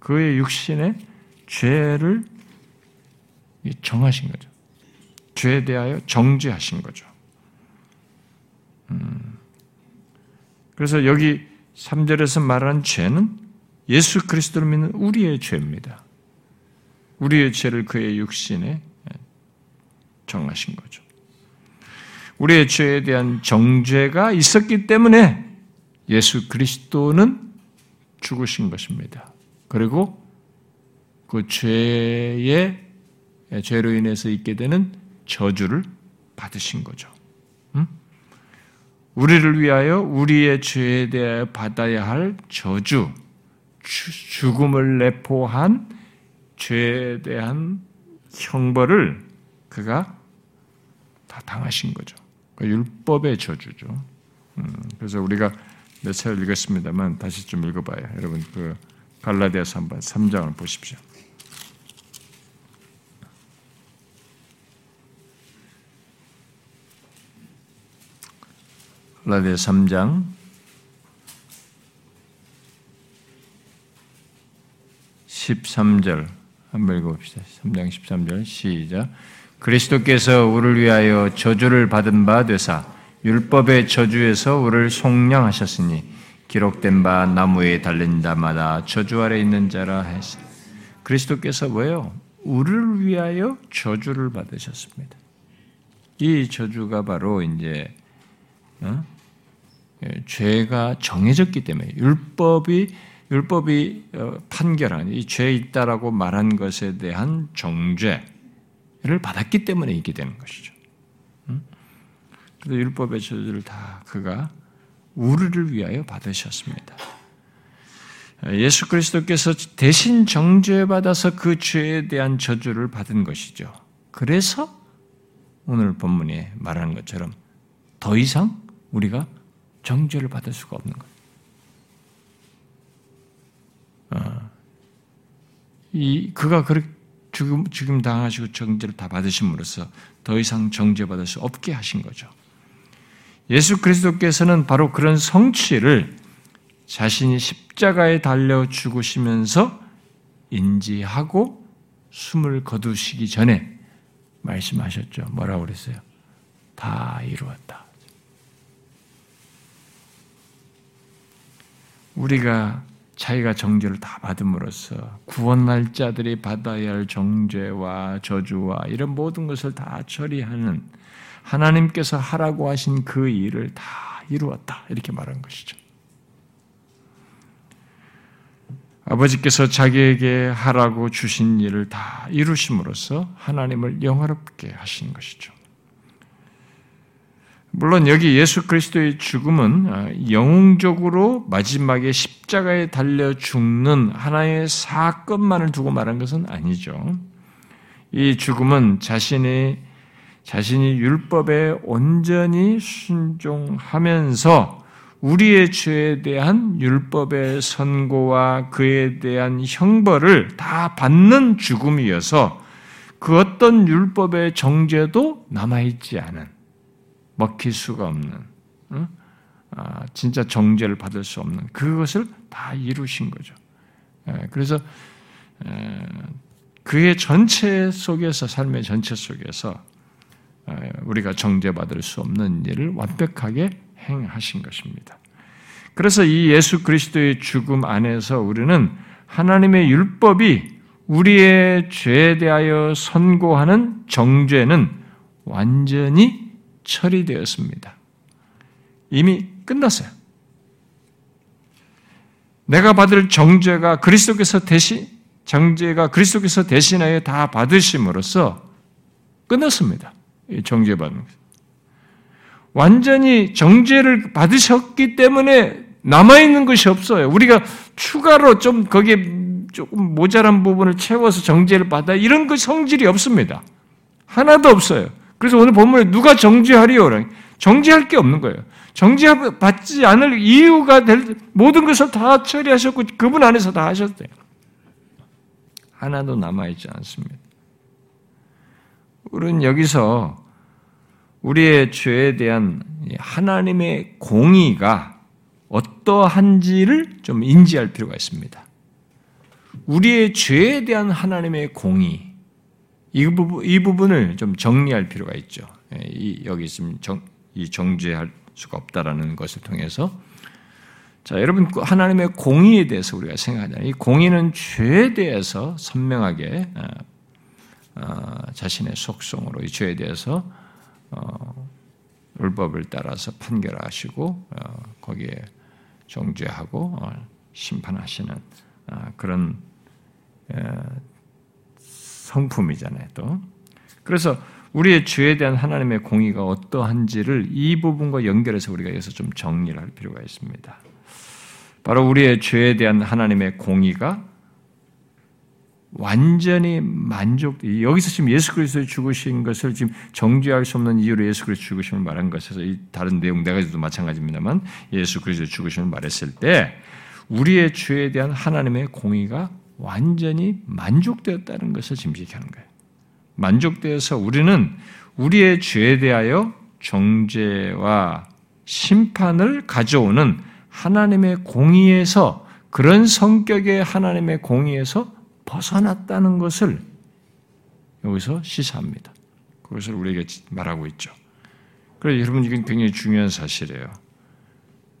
그의 육신의 죄를 정하신 거죠. 죄에 대하여 정죄하신 거죠. 그래서 여기 삼 절에서 말한 죄는 예수 그리스도를 믿는 우리의 죄입니다. 우리의 죄를 그의 육신에 정하신 거죠. 우리의 죄에 대한 정죄가 있었기 때문에 예수 그리스도는 죽으신 것입니다. 그리고 그 죄의 죄로 인해서 있게 되는 저주를 받으신 거죠. 응? 우리를 위하여 우리의 죄에 대하여 받아야 할 저주, 주, 죽음을 내포한 죄에 대한 형벌을 그가 다 당하신 거죠. 그러니까 율법의 저주죠. 음, 그래서 우리가 몇 차례 읽었습니다만 다시 좀 읽어봐요. 여러분 그 갈라디아서 한번 삼 장을 보십시오. 갈라디아서 삼 장 십삼 절 한번 읽어봅시다. 삼 장 십삼 절 시작. 그리스도께서 우리를 위하여 저주를 받은 바 되사 율법의 저주에서 우리를 속량하셨으니 기록된 바 나무에 달린 자마다 저주 아래 있는 자라 하시. 그리스도께서 왜요? 우리를 위하여 저주를 받으셨습니다. 이 저주가 바로 이제 어? 예, 죄가 정해졌기 때문에 율법이 율법이 어, 판결한 이 죄 있다라고 말한 것에 대한 정죄를 받았기 때문에 있게 되는 것이죠. 음? 그래서 율법의 저주를 다 그가 우리를 위하여 받으셨습니다. 예수 그리스도께서 대신 정죄받아서 그 죄에 대한 저주를 받은 것이죠. 그래서 오늘 본문에 말하는 것처럼 더 이상 우리가 정죄를 받을 수가 없는 거예요. 어, 이 그가 그렇게 죽음, 죽임 당하시고 정죄를 다 받으심으로써 더 이상 정죄받을 수 없게 하신 거죠. 예수 그리스도께서는 바로 그런 성취를 자신이 십자가에 달려 죽으시면서 인지하고 숨을 거두시기 전에 말씀하셨죠. 뭐라고 그랬어요? 다 이루었다. 우리가 자기가 정죄를 다 받음으로써 구원할 자들이 받아야 할 정죄와 저주와 이런 모든 것을 다 처리하는 하나님께서 하라고 하신 그 일을 다 이루었다. 이렇게 말한 것이죠. 아버지께서 자기에게 하라고 주신 일을 다 이루심으로써 하나님을 영화롭게 하신 것이죠. 물론 여기 예수 그리스도의 죽음은 영웅적으로 마지막에 십자가에 달려 죽는 하나의 사건만을 두고 말한 것은 아니죠. 이 죽음은 자신이 자신이 율법에 온전히 순종하면서 우리의 죄에 대한 율법의 선고와 그에 대한 형벌을 다 받는 죽음이어서 그 어떤 율법의 정죄도 남아있지 않은, 먹힐 수가 없는, 응? 아, 진짜 정죄를 받을 수 없는 그것을 다 이루신 거죠. 에, 그래서 에, 그의 전체 속에서, 삶의 전체 속에서 우리가 정죄받을 수 없는 일을 완벽하게 행하신 것입니다. 그래서 이 예수 그리스도의 죽음 안에서 우리는 하나님의 율법이 우리의 죄에 대하여 선고하는 정죄는 완전히 처리되었습니다. 이미 끝났어요. 내가 받을 정죄가 그리스도께서 대신, 정죄가 그리스도께서 대신하여 다 받으심으로써 끝났습니다. 정죄받는 것. 완전히 정죄를 받으셨기 때문에 남아있는 것이 없어요. 우리가 추가로 좀 거기에 조금 모자란 부분을 채워서 정죄를 받아 이런 그 성질이 없습니다. 하나도 없어요. 그래서 오늘 본문에 누가 정죄하리요? 정죄할 게 없는 거예요. 정죄받지 않을 이유가 될 모든 것을 다 처리하셨고 그분 안에서 다 하셨대요. 하나도 남아있지 않습니다. 우리는 여기서 우리의 죄에 대한 하나님의 공의가 어떠한지를 좀 인지할 필요가 있습니다. 우리의 죄에 대한 하나님의 공의, 이, 부분, 이 부분을 좀 정리할 필요가 있죠. 이, 여기 있으면 정, 이 정죄할 수가 없다라는 것을 통해서 자, 여러분, 하나님의 공의에 대해서 우리가 생각하잖아요. 이 공의는 죄에 대해서 선명하게 자신의 속성으로 이 죄에 대해서 율법을 따라서 판결하시고 거기에 정죄하고 심판하시는 그런 성품이잖아요. 또 그래서 우리의 죄에 대한 하나님의 공의가 어떠한지를 이 부분과 연결해서 우리가 여기서 좀 정리를 할 필요가 있습니다. 바로 우리의 죄에 대한 하나님의 공의가 완전히 만족, 여기서 지금 예수 그리스도의 죽으신 것을 지금 정죄할 수 없는 이유로 예수 그리스도의 죽으심을 말한 것에서 이 다른 내용 네 가지도 마찬가지입니다만 예수 그리스도의 죽으심을 말했을 때 우리의 죄에 대한 하나님의 공의가 완전히 만족되었다는 것을 지금 얘기하는 거예요. 만족되어서 우리는 우리의 죄에 대하여 정죄와 심판을 가져오는 하나님의 공의에서, 그런 성격의 하나님의 공의에서 벗어났다는 것을 여기서 시사합니다. 그것을 우리에게 말하고 있죠. 그래서 여러분, 이건 굉장히 중요한 사실이에요.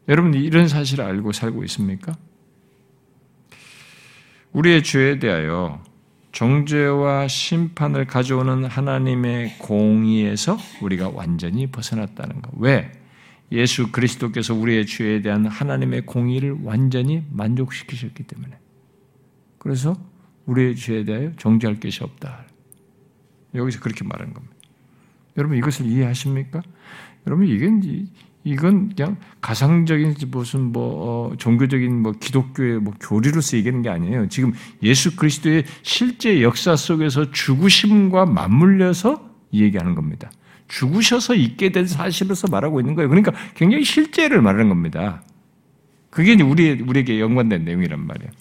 여러분, 이런 사실을 알고 살고 있습니까? 우리의 죄에 대하여 정죄와 심판을 가져오는 하나님의 공의에서 우리가 완전히 벗어났다는 것. 왜? 예수 그리스도께서 우리의 죄에 대한 하나님의 공의를 완전히 만족시키셨기 때문에. 그래서 우리의 죄에 대하여 정죄할 것이 없다. 여기서 그렇게 말하는 겁니다. 여러분, 이것을 이해하십니까? 여러분, 이건, 이건 그냥 가상적인 무슨 뭐, 어, 종교적인 뭐 기독교의 뭐 교리로서 얘기하는 게 아니에요. 지금 예수 그리스도의 실제 역사 속에서 죽으심과 맞물려서 얘기하는 겁니다. 죽으셔서 있게 된 사실로서 말하고 있는 거예요. 그러니까 굉장히 실제를 말하는 겁니다. 그게 우리, 우리에게 연관된 내용이란 말이에요.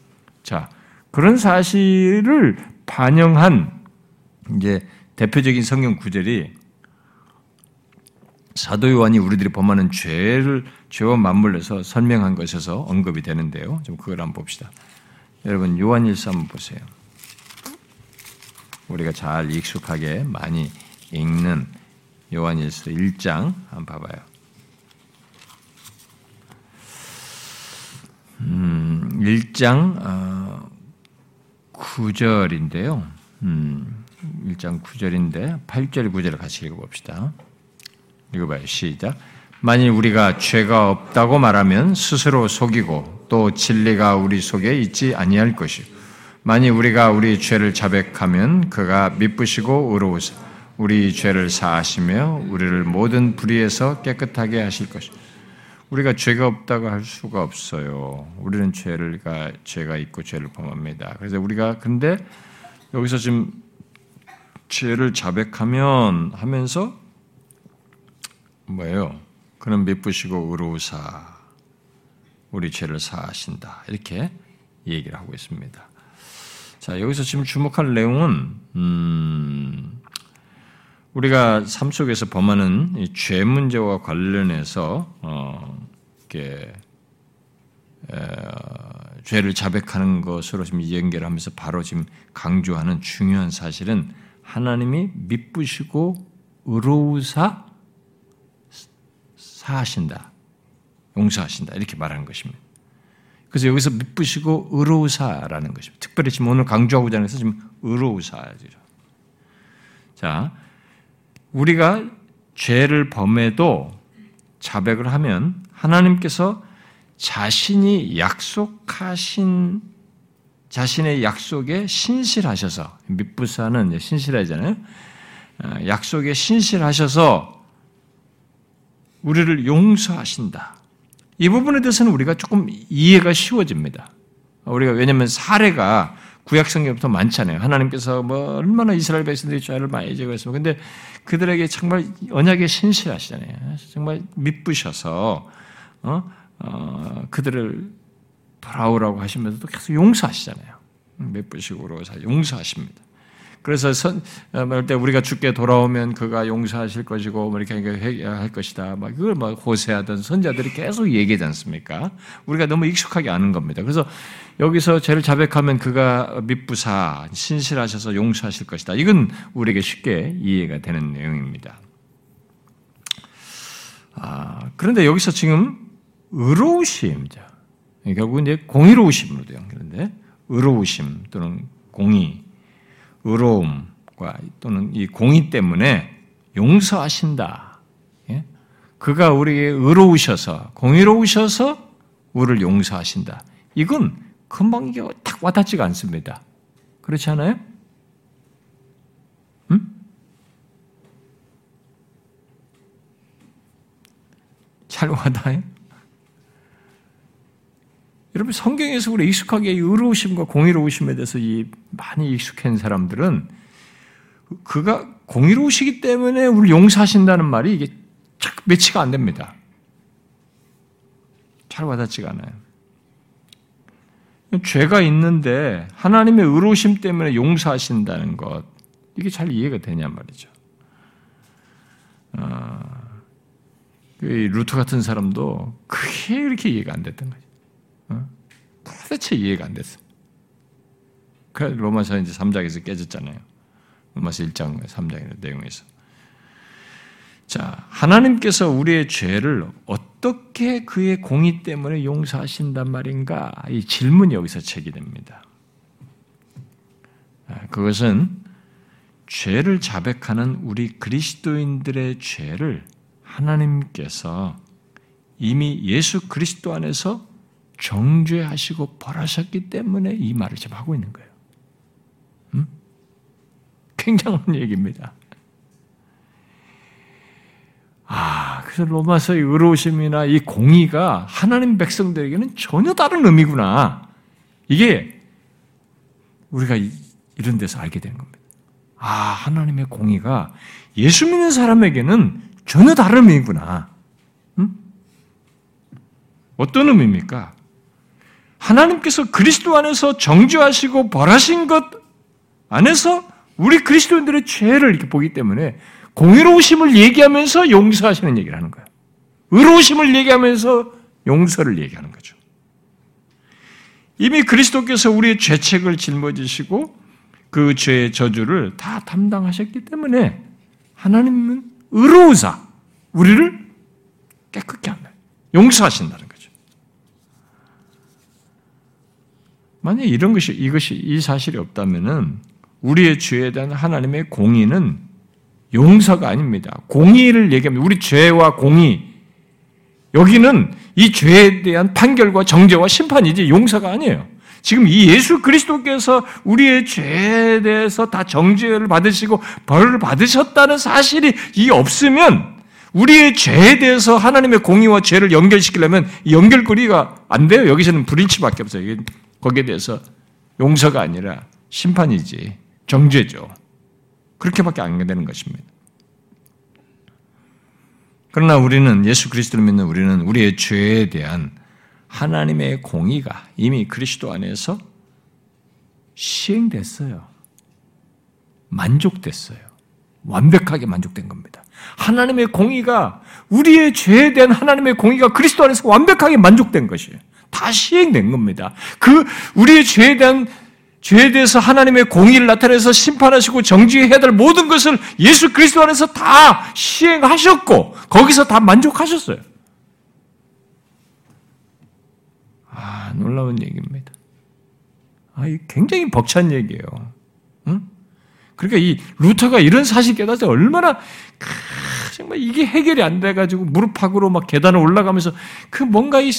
자, 그런 사실을 반영한 이제 대표적인 성경 구절이 사도 요한이 우리들이 범하는 죄를 죄와 맞물려서 설명한 것에서 언급이 되는데요. 좀 그걸 한번 봅시다. 여러분, 요한일서 한번 보세요. 우리가 잘 익숙하게 많이 읽는 요한일서 일 장 한번 봐봐요. 음, 일 장 어, 구 절인데요. 음, 일 장 구 절인데 팔 절 구 절을 같이 읽어봅시다. 읽어봐요. 시작. 만일 우리가 죄가 없다고 말하면 스스로 속이고 또 진리가 우리 속에 있지 아니할 것이요, 만일 우리가 우리 죄를 자백하면 그가 미쁘시고 의로우사 우리 죄를 사하시며 우리를 모든 불의에서 깨끗하게 하실 것이요. 우리가 죄가 없다고 할 수가 없어요. 우리는 죄를, 죄가 있고 죄를 범합니다. 그래서 우리가 근데 여기서 지금 죄를 자백하면 하면서 뭐예요? 그는 미쁘시고 의로우사 우리 죄를 사하신다. 이렇게 얘기를 하고 있습니다. 자, 여기서 지금 주목할 내용은 음, 우리가 삶 속에서 범하는 이 죄 문제와 관련해서 어, 이렇게 에, 죄를 자백하는 것으로 지금 연결하면서 바로 지금 강조하는 중요한 사실은 하나님이 미쁘시고 의로우사 사하신다, 용서하신다 이렇게 말하는 것입니다. 그래서 여기서 미쁘시고 의로우사라는 것입니다. 특별히 지금 오늘 강조하고자 하는 것은 지금 의로우사죠. 자, 우리가 죄를 범해도 자백을 하면 하나님께서 자신이 약속하신 자신의 약속에 신실하셔서, 미쁘사는 신실하잖아요. 약속에 신실하셔서 우리를 용서하신다. 이 부분에 대해서는 우리가 조금 이해가 쉬워집니다. 우리가 왜냐하면 사례가 구약성경부터 많잖아요. 하나님께서 뭐 얼마나 이스라엘 백성들이 죄를 많이 제거했으면, 근데 그들에게 정말 언약에 신실하시잖아요. 정말 미쁘셔서 어? 어, 그들을 돌아오라고 하시면서도 계속 용서하시잖아요. 미쁘시고 용서하십니다. 그래서 선, 말할 때 우리가 주께 돌아오면 그가 용서하실 것이고 뭐 이렇게 할 것이다. 막 그걸 막 호세하던 선자들이 계속 얘기하지 않습니까? 우리가 너무 익숙하게 아는 겁니다. 그래서 여기서 죄를 자백하면 그가 미쁘사 신실하셔서 용서하실 것이다. 이건 우리에게 쉽게 이해가 되는 내용입니다. 아, 그런데 여기서 지금 의로우심이죠. 결국은 이제 공의로우심으로 돼요. 그런데 의로우심 또는 공의, 의로움과 또는 이 공의 때문에 용서하신다. 예? 그가 우리에게 의로우셔서, 공의로우셔서 우리를 용서하신다. 이건 금방 이게 딱 와닿지가 않습니다. 그렇지 않아요? 음? 잘 와닿아요? 여러분, 성경에서 우리 익숙하게 이 의로우심과 공의로우심에 대해서 이 많이 익숙한 사람들은 그가 공의로우시기 때문에 우리 용서하신다는 말이 이게 착 매치가 안 됩니다. 잘 와닿지가 않아요. 죄가 있는데 하나님의 의로우심 때문에 용서하신다는 것, 이게 잘 이해가 되냐 말이죠. 어, 루터 같은 사람도 그게 이렇게 이해가 안 됐던 거죠. 어? 도대체 이해가 안 됐어요. 그래서 로마서 이제 삼 장에서 깨졌잖아요. 로마서 일 장, 삼 장의 내용에서. 자, 하나님께서 우리의 죄를 어떻게 그의 공의 때문에 용서하신단 말인가? 이 질문이 여기서 제기됩니다. 그것은 죄를 자백하는 우리 그리스도인들의 죄를 하나님께서 이미 예수 그리스도 안에서 정죄하시고 벌하셨기 때문에 이 말을 지금 하고 있는 거예요. 음? 굉장한 얘기입니다. 아, 그래서 로마서의 의로우심이나 이 공의가 하나님 백성들에게는 전혀 다른 의미구나. 이게 우리가 이런 데서 알게 되는 겁니다. 아, 하나님의 공의가 예수 믿는 사람에게는 전혀 다른 의미구나. 음? 어떤 의미입니까? 하나님께서 그리스도 안에서 정죄하시고 벌하신 것 안에서 우리 그리스도인들의 죄를 이렇게 보기 때문에 공의로우심을 얘기하면서 용서하시는 얘기를 하는 거예요. 의로우심을 얘기하면서 용서를 얘기하는 거죠. 이미 그리스도께서 우리의 죄책을 짊어지시고 그 죄의 저주를 다 담당하셨기 때문에 하나님은 의로우사 우리를 깨끗게 한다. 용서하신다는 거죠. 만약 이런 것이 이것이 이 사실이 없다면은 우리의 죄에 대한 하나님의 공의는 용서가 아닙니다. 공의를 얘기합니다. 우리 죄와 공의. 여기는 이 죄에 대한 판결과 정죄와 심판이지 용서가 아니에요. 지금 이 예수 그리스도께서 우리의 죄에 대해서 다 정죄를 받으시고 벌을 받으셨다는 사실이 이 없으면 우리의 죄에 대해서 하나님의 공의와 죄를 연결시키려면 연결고리가 안 돼요. 여기서는 불일치밖에 없어요. 이게 거기에 대해서 용서가 아니라 심판이지 정죄죠. 그렇게밖에 안 되는 것입니다. 그러나 우리는 예수 그리스도를 믿는 우리는 우리의 죄에 대한 하나님의 공의가 이미 그리스도 안에서 시행됐어요. 만족됐어요. 완벽하게 만족된 겁니다. 하나님의 공의가 우리의 죄에 대한 하나님의 공의가 그리스도 안에서 완벽하게 만족된 것이에요. 다 시행된 겁니다. 그 우리의 죄에 대한 죄에 대해서 하나님의 공의를 나타내서 심판하시고 정죄해야 될 모든 것을 예수 그리스도 안에서 다 시행하셨고 거기서 다 만족하셨어요. 아, 놀라운 얘기입니다. 아, 이 굉장히 벅찬 얘기예요. 응? 그러니까 이 루터가 이런 사실 깨달아서 얼마나 크, 정말 이게 해결이 안 돼가지고 무릎팍으로 막 계단을 올라가면서 그 뭔가 이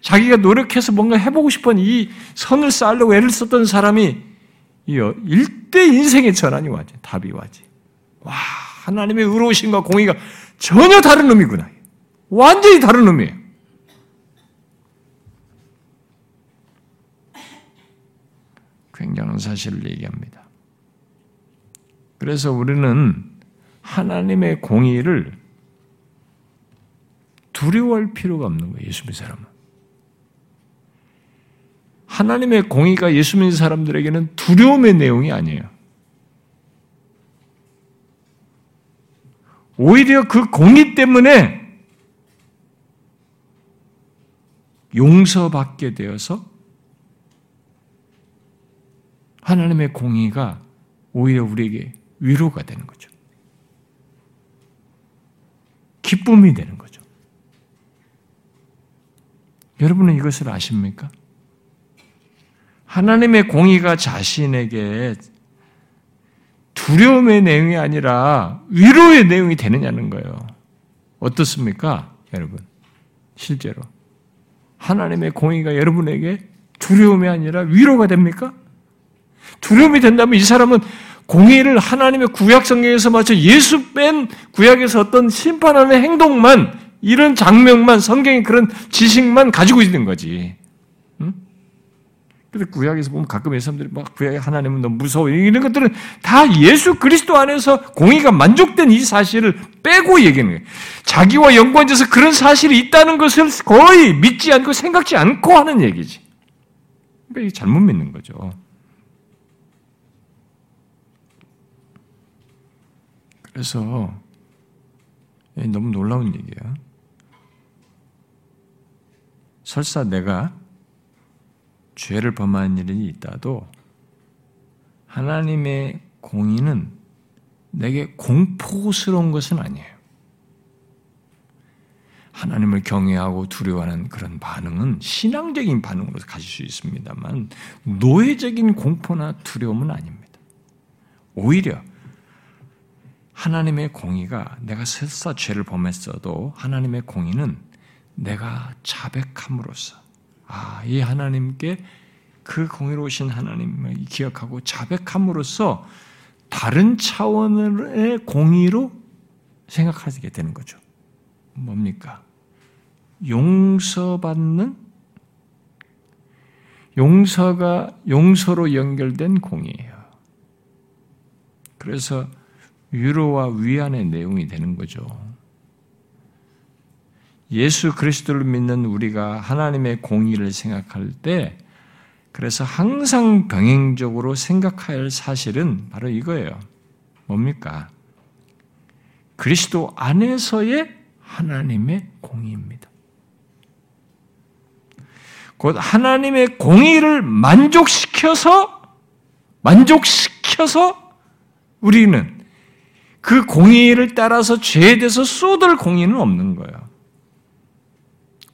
자기가 노력해서 뭔가 해보고 싶은 이 선을 쌓으려고 애를 썼던 사람이 일대 인생의 전환이 와지, 답이 와지. 와, 하나님의 의로우심과 공의가 전혀 다른 의미구나. 완전히 다른 의미예요. 굉장한 사실을 얘기합니다. 그래서 우리는 하나님의 공의를 두려워할 필요가 없는 거예요. 예수 믿는 사람은. 하나님의 공의가 예수 믿는 사람들에게는 두려움의 내용이 아니에요. 오히려 그 공의 때문에 용서받게 되어서 하나님의 공의가 오히려 우리에게 위로가 되는 거죠. 기쁨이 되는 거죠. 여러분은 이것을 아십니까? 하나님의 공의가 자신에게 두려움의 내용이 아니라 위로의 내용이 되느냐는 거예요. 어떻습니까? 여러분, 실제로 하나님의 공의가 여러분에게 두려움이 아니라 위로가 됩니까? 두려움이 된다면 이 사람은 공의를 하나님의 구약성경에서 마치 예수 뺀 구약에서 어떤 심판하는 행동만, 이런 장면만, 성경의 그런 지식만 가지고 있는 거지. 응? 근데 구약에서 보면 가끔 이 사람들이 막 구약의 하나님은 너무 무서워, 이런 것들은 다 예수 그리스도 안에서 공의가 만족된 이 사실을 빼고 얘기하는 거예요. 자기와 연관돼서 그런 사실이 있다는 것을 거의 믿지 않고 생각지 않고 하는 얘기지. 그러니까 이게 잘못 믿는 거죠. 그래서 너무 놀라운 얘기야. 설사 내가 죄를 범한 일이 있다도 하나님의 공의는 내게 공포스러운 것은 아니에요. 하나님을 경외하고 두려워하는 그런 반응은 신앙적인 반응으로 가질 수 있습니다만 노예적인 공포나 두려움은 아닙니다. 오히려 하나님의 공의가, 내가 설사 죄를 범했어도 하나님의 공의는 내가 자백함으로써, 아, 이 하나님께, 그 공의로우신 하나님을 기억하고 자백함으로써 다른 차원의 공의로 생각하게 되는 거죠. 뭡니까? 용서받는, 용서가 용서로 연결된 공의예요. 그래서 위로와 위안의 내용이 되는 거죠. 예수 그리스도를 믿는 우리가 하나님의 공의를 생각할 때, 그래서 항상 병행적으로 생각해야 할 사실은 바로 이거예요. 뭡니까? 그리스도 안에서의 하나님의 공의입니다. 곧 하나님의 공의를 만족시켜서, 만족시켜서 우리는 그 공의를 따라서 죄에 대해서 쏟을 공의는 없는 거예요.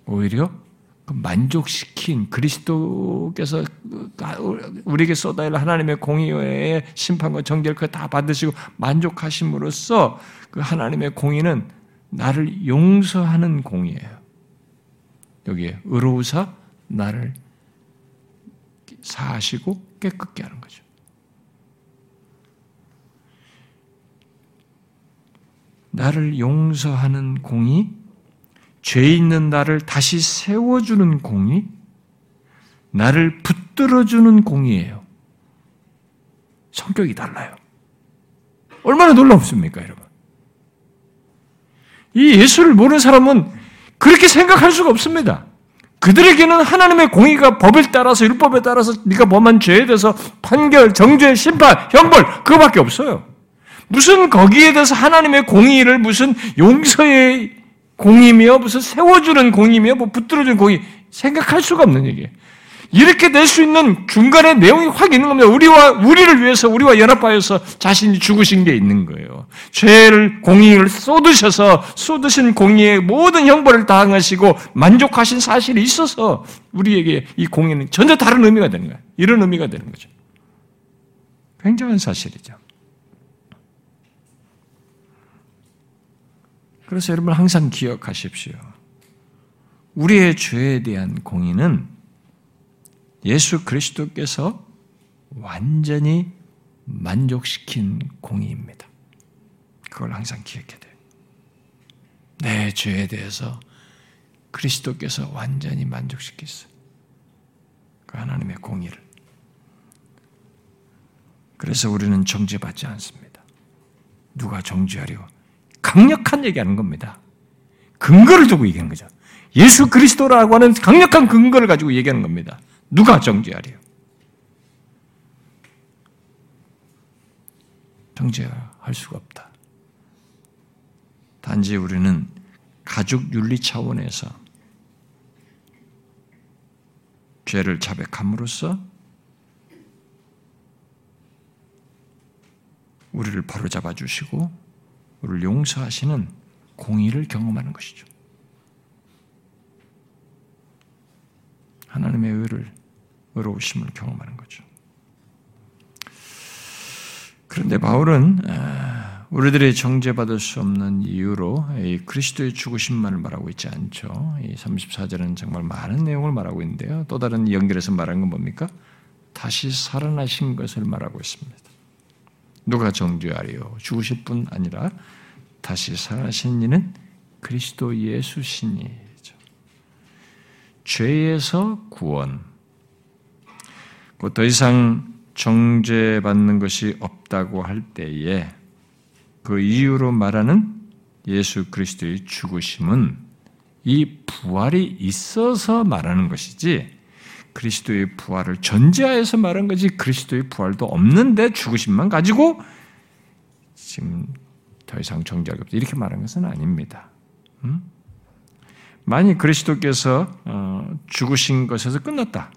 오히려 만족시킨 그리스도께서 우리에게 쏟아야 할 하나님의 공의의 심판과 정죄를 다 받으시고 만족하심으로써 그 하나님의 공의는 나를 용서하는 공의예요. 여기에 의로우사 나를 사하시고 깨끗게 하는 거죠. 나를 용서하는 공의, 죄 있는 나를 다시 세워주는 공의, 나를 붙들어주는 공의예요. 성격이 달라요. 얼마나 놀랍습니까, 여러분? 이 예수를 모르는 사람은 그렇게 생각할 수가 없습니다. 그들에게는 하나님의 공의가 법을 따라서, 율법에 따라서 네가 범한 죄에 대해서 판결, 정죄, 심판, 형벌, 그거밖에 없어요. 무슨 거기에 대해서 하나님의 공의를 무슨 용서의 공의며 무슨 세워주는 공의며 뭐 붙들어주는 공의 생각할 수가 없는 얘기예요. 이렇게 될 수 있는 중간에 내용이 확 있는 겁니다. 우리와 우리를 위해서 우리와 연합하여서 자신이 죽으신 게 있는 거예요. 죄를 공의를 쏟으셔서 쏟으신 공의의 모든 형벌을 당하시고 만족하신 사실이 있어서 우리에게 이 공의는 전혀 다른 의미가 되는 거예요. 이런 의미가 되는 거죠. 굉장한 사실이죠. 그래서 여러분 항상 기억하십시오. 우리의 죄에 대한 공의는 예수 그리스도께서 완전히 만족시킨 공의입니다. 그걸 항상 기억해야 돼요. 내 죄에 대해서 그리스도께서 완전히 만족시켰어요. 그 하나님의 공의를. 그래서 우리는 정죄받지 않습니다. 누가 정죄하려? 강력한 얘기하는 겁니다. 근거를 두고 얘기하는 거죠. 예수 그리스도라고 하는 강력한 근거를 가지고 얘기하는 겁니다. 누가 정죄하리요? 정죄할 수가 없다. 단지 우리는 가족 윤리 차원에서 죄를 자백함으로써 우리를 바로잡아 주시고 우리를 용서하시는 공의를 경험하는 것이죠. 하나님의 의를, 의로우심을 경험하는 거죠. 그런데 바울은 우리들이 정죄받을 수 없는 이유로 이 그리스도의 죽으심만을 말하고 있지 않죠. 이 삼십사 절은 정말 많은 내용을 말하고 있는데요. 또 다른 연결해서 말한 건 뭡니까? 다시 살아나신 것을 말하고 있습니다. 누가 정죄하리요? 죽으실 뿐 아니라 다시 살아나신 이는 그리스도 예수시니죠. 죄에서 구원, 곧 더 이상 정죄받는 것이 없다고 할 때에 그 이유로 말하는 예수 그리스도의 죽으심은 이 부활이 있어서 말하는 것이지, 그리스도의 부활을 전제하여서 말한 거지, 그리스도의 부활도 없는데 죽으심만 가지고 지금 더 이상 정죄할 게 없다 이렇게 말한 것은 아닙니다. 음? 만일 그리스도께서 죽으신 것에서 끝났다,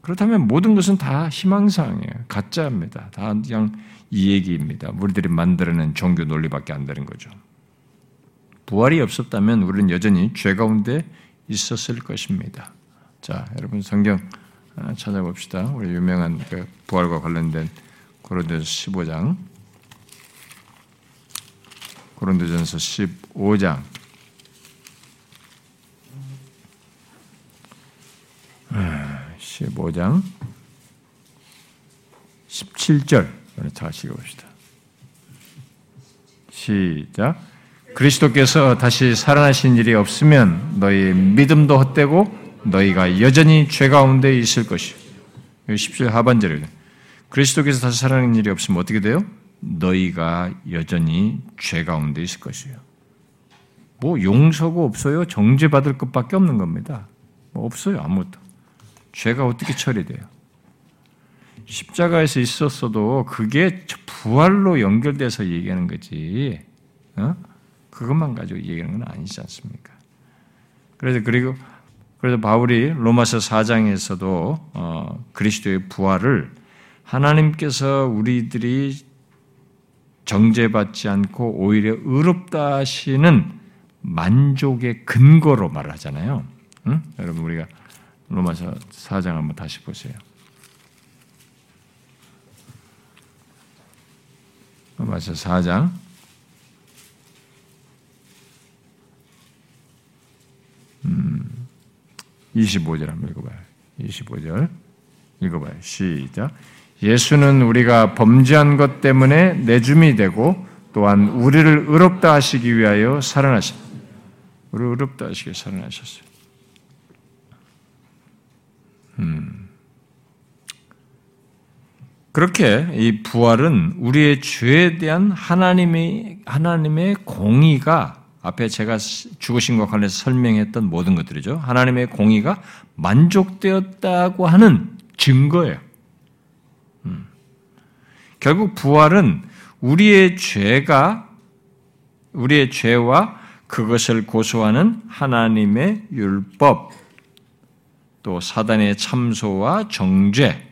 그렇다면 모든 것은 다 희망사항이에요. 가짜입니다. 다 그냥 이 얘기입니다. 우리들이 만들어낸 종교 논리밖에 안 되는 거죠. 부활이 없었다면 우리는 여전히 죄 가운데 있었을 것입니다. 자, 여러분 성경 찾아봅시다. 우리 유명한 그 부활과 관련된 고린도전서 십오 장, 고린도전서 십오 장. 십오 장 십칠 절 다시 읽어봅시다. 시작. 그리스도께서 다시 살아나신 일이 없으면 너희 믿음도 헛되고 너희가 여전히 죄 가운데 있을 것이요. 십칠 절 하반절입니다. 그리스도께서 다시 살아나는 일이 없으면 어떻게 돼요? 너희가 여전히 죄 가운데 있을 것이요. 뭐 용서가 없어요? 정죄받을 것밖에 없는 겁니다. 뭐 없어요, 아무것도. 죄가 어떻게 처리돼요? 십자가에서 있었어도 그게 부활로 연결돼서 얘기하는 거지, 어? 그것만 가지고 얘기하는 건 아니지 않습니까? 그래서 그리고 그래서 바울이 로마서 사 장에서도 어, 그리스도의 부활을 하나님께서 우리들이 정죄받지 않고 오히려 의롭다 하시는 만족의 근거로 말하잖아요. 응? 여러분 우리가 로마서 사 장 한번 다시 보세요. 로마서 사 장 음, 이십오 절 한번 읽어봐요. 이십오 절 읽어봐요. 시작. 예수는 우리가 범죄한 것 때문에 내줌이 되고 또한 우리를 의롭다 하시기 위하여 살아나셨어요. 우리를 의롭다 하시기 위해 살아나셨어요. 음. 그렇게 이 부활은 우리의 죄에 대한 하나님의, 하나님의 공의가, 앞에 제가 죽으신 것과 관련해서 설명했던 모든 것들이죠. 하나님의 공의가 만족되었다고 하는 증거예요. 음. 결국 부활은 우리의 죄가, 우리의 죄와 그것을 고소하는 하나님의 율법, 또 사단의 참소와 정죄,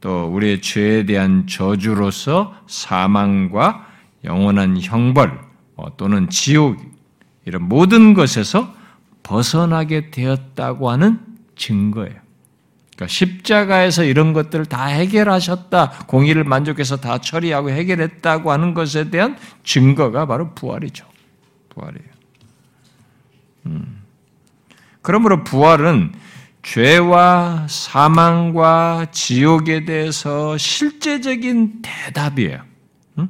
또 우리의 죄에 대한 저주로서 사망과 영원한 형벌 또는 지옥, 이런 모든 것에서 벗어나게 되었다고 하는 증거예요. 그러니까 십자가에서 이런 것들을 다 해결하셨다, 공의를 만족해서 다 처리하고 해결했다고 하는 것에 대한 증거가 바로 부활이죠. 부활이에요. 음. 그러므로 부활은 죄와 사망과 지옥에 대해서 실제적인 대답이에요. 응?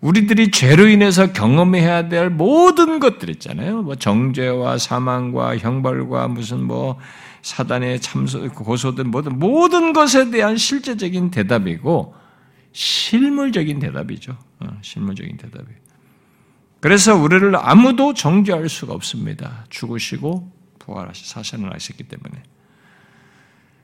우리들이 죄로 인해서 경험해야 될 모든 것들 있잖아요. 뭐 정죄와 사망과 형벌과 무슨 뭐 사단의 참소, 고소든 뭐든 모든 것에 대한 실제적인 대답이고 실물적인 대답이죠. 어, 실물적인 대답이에요. 그래서 우리를 아무도 정죄할 수가 없습니다. 죽으시고 부활하시, 사실은 아셨기 때문에.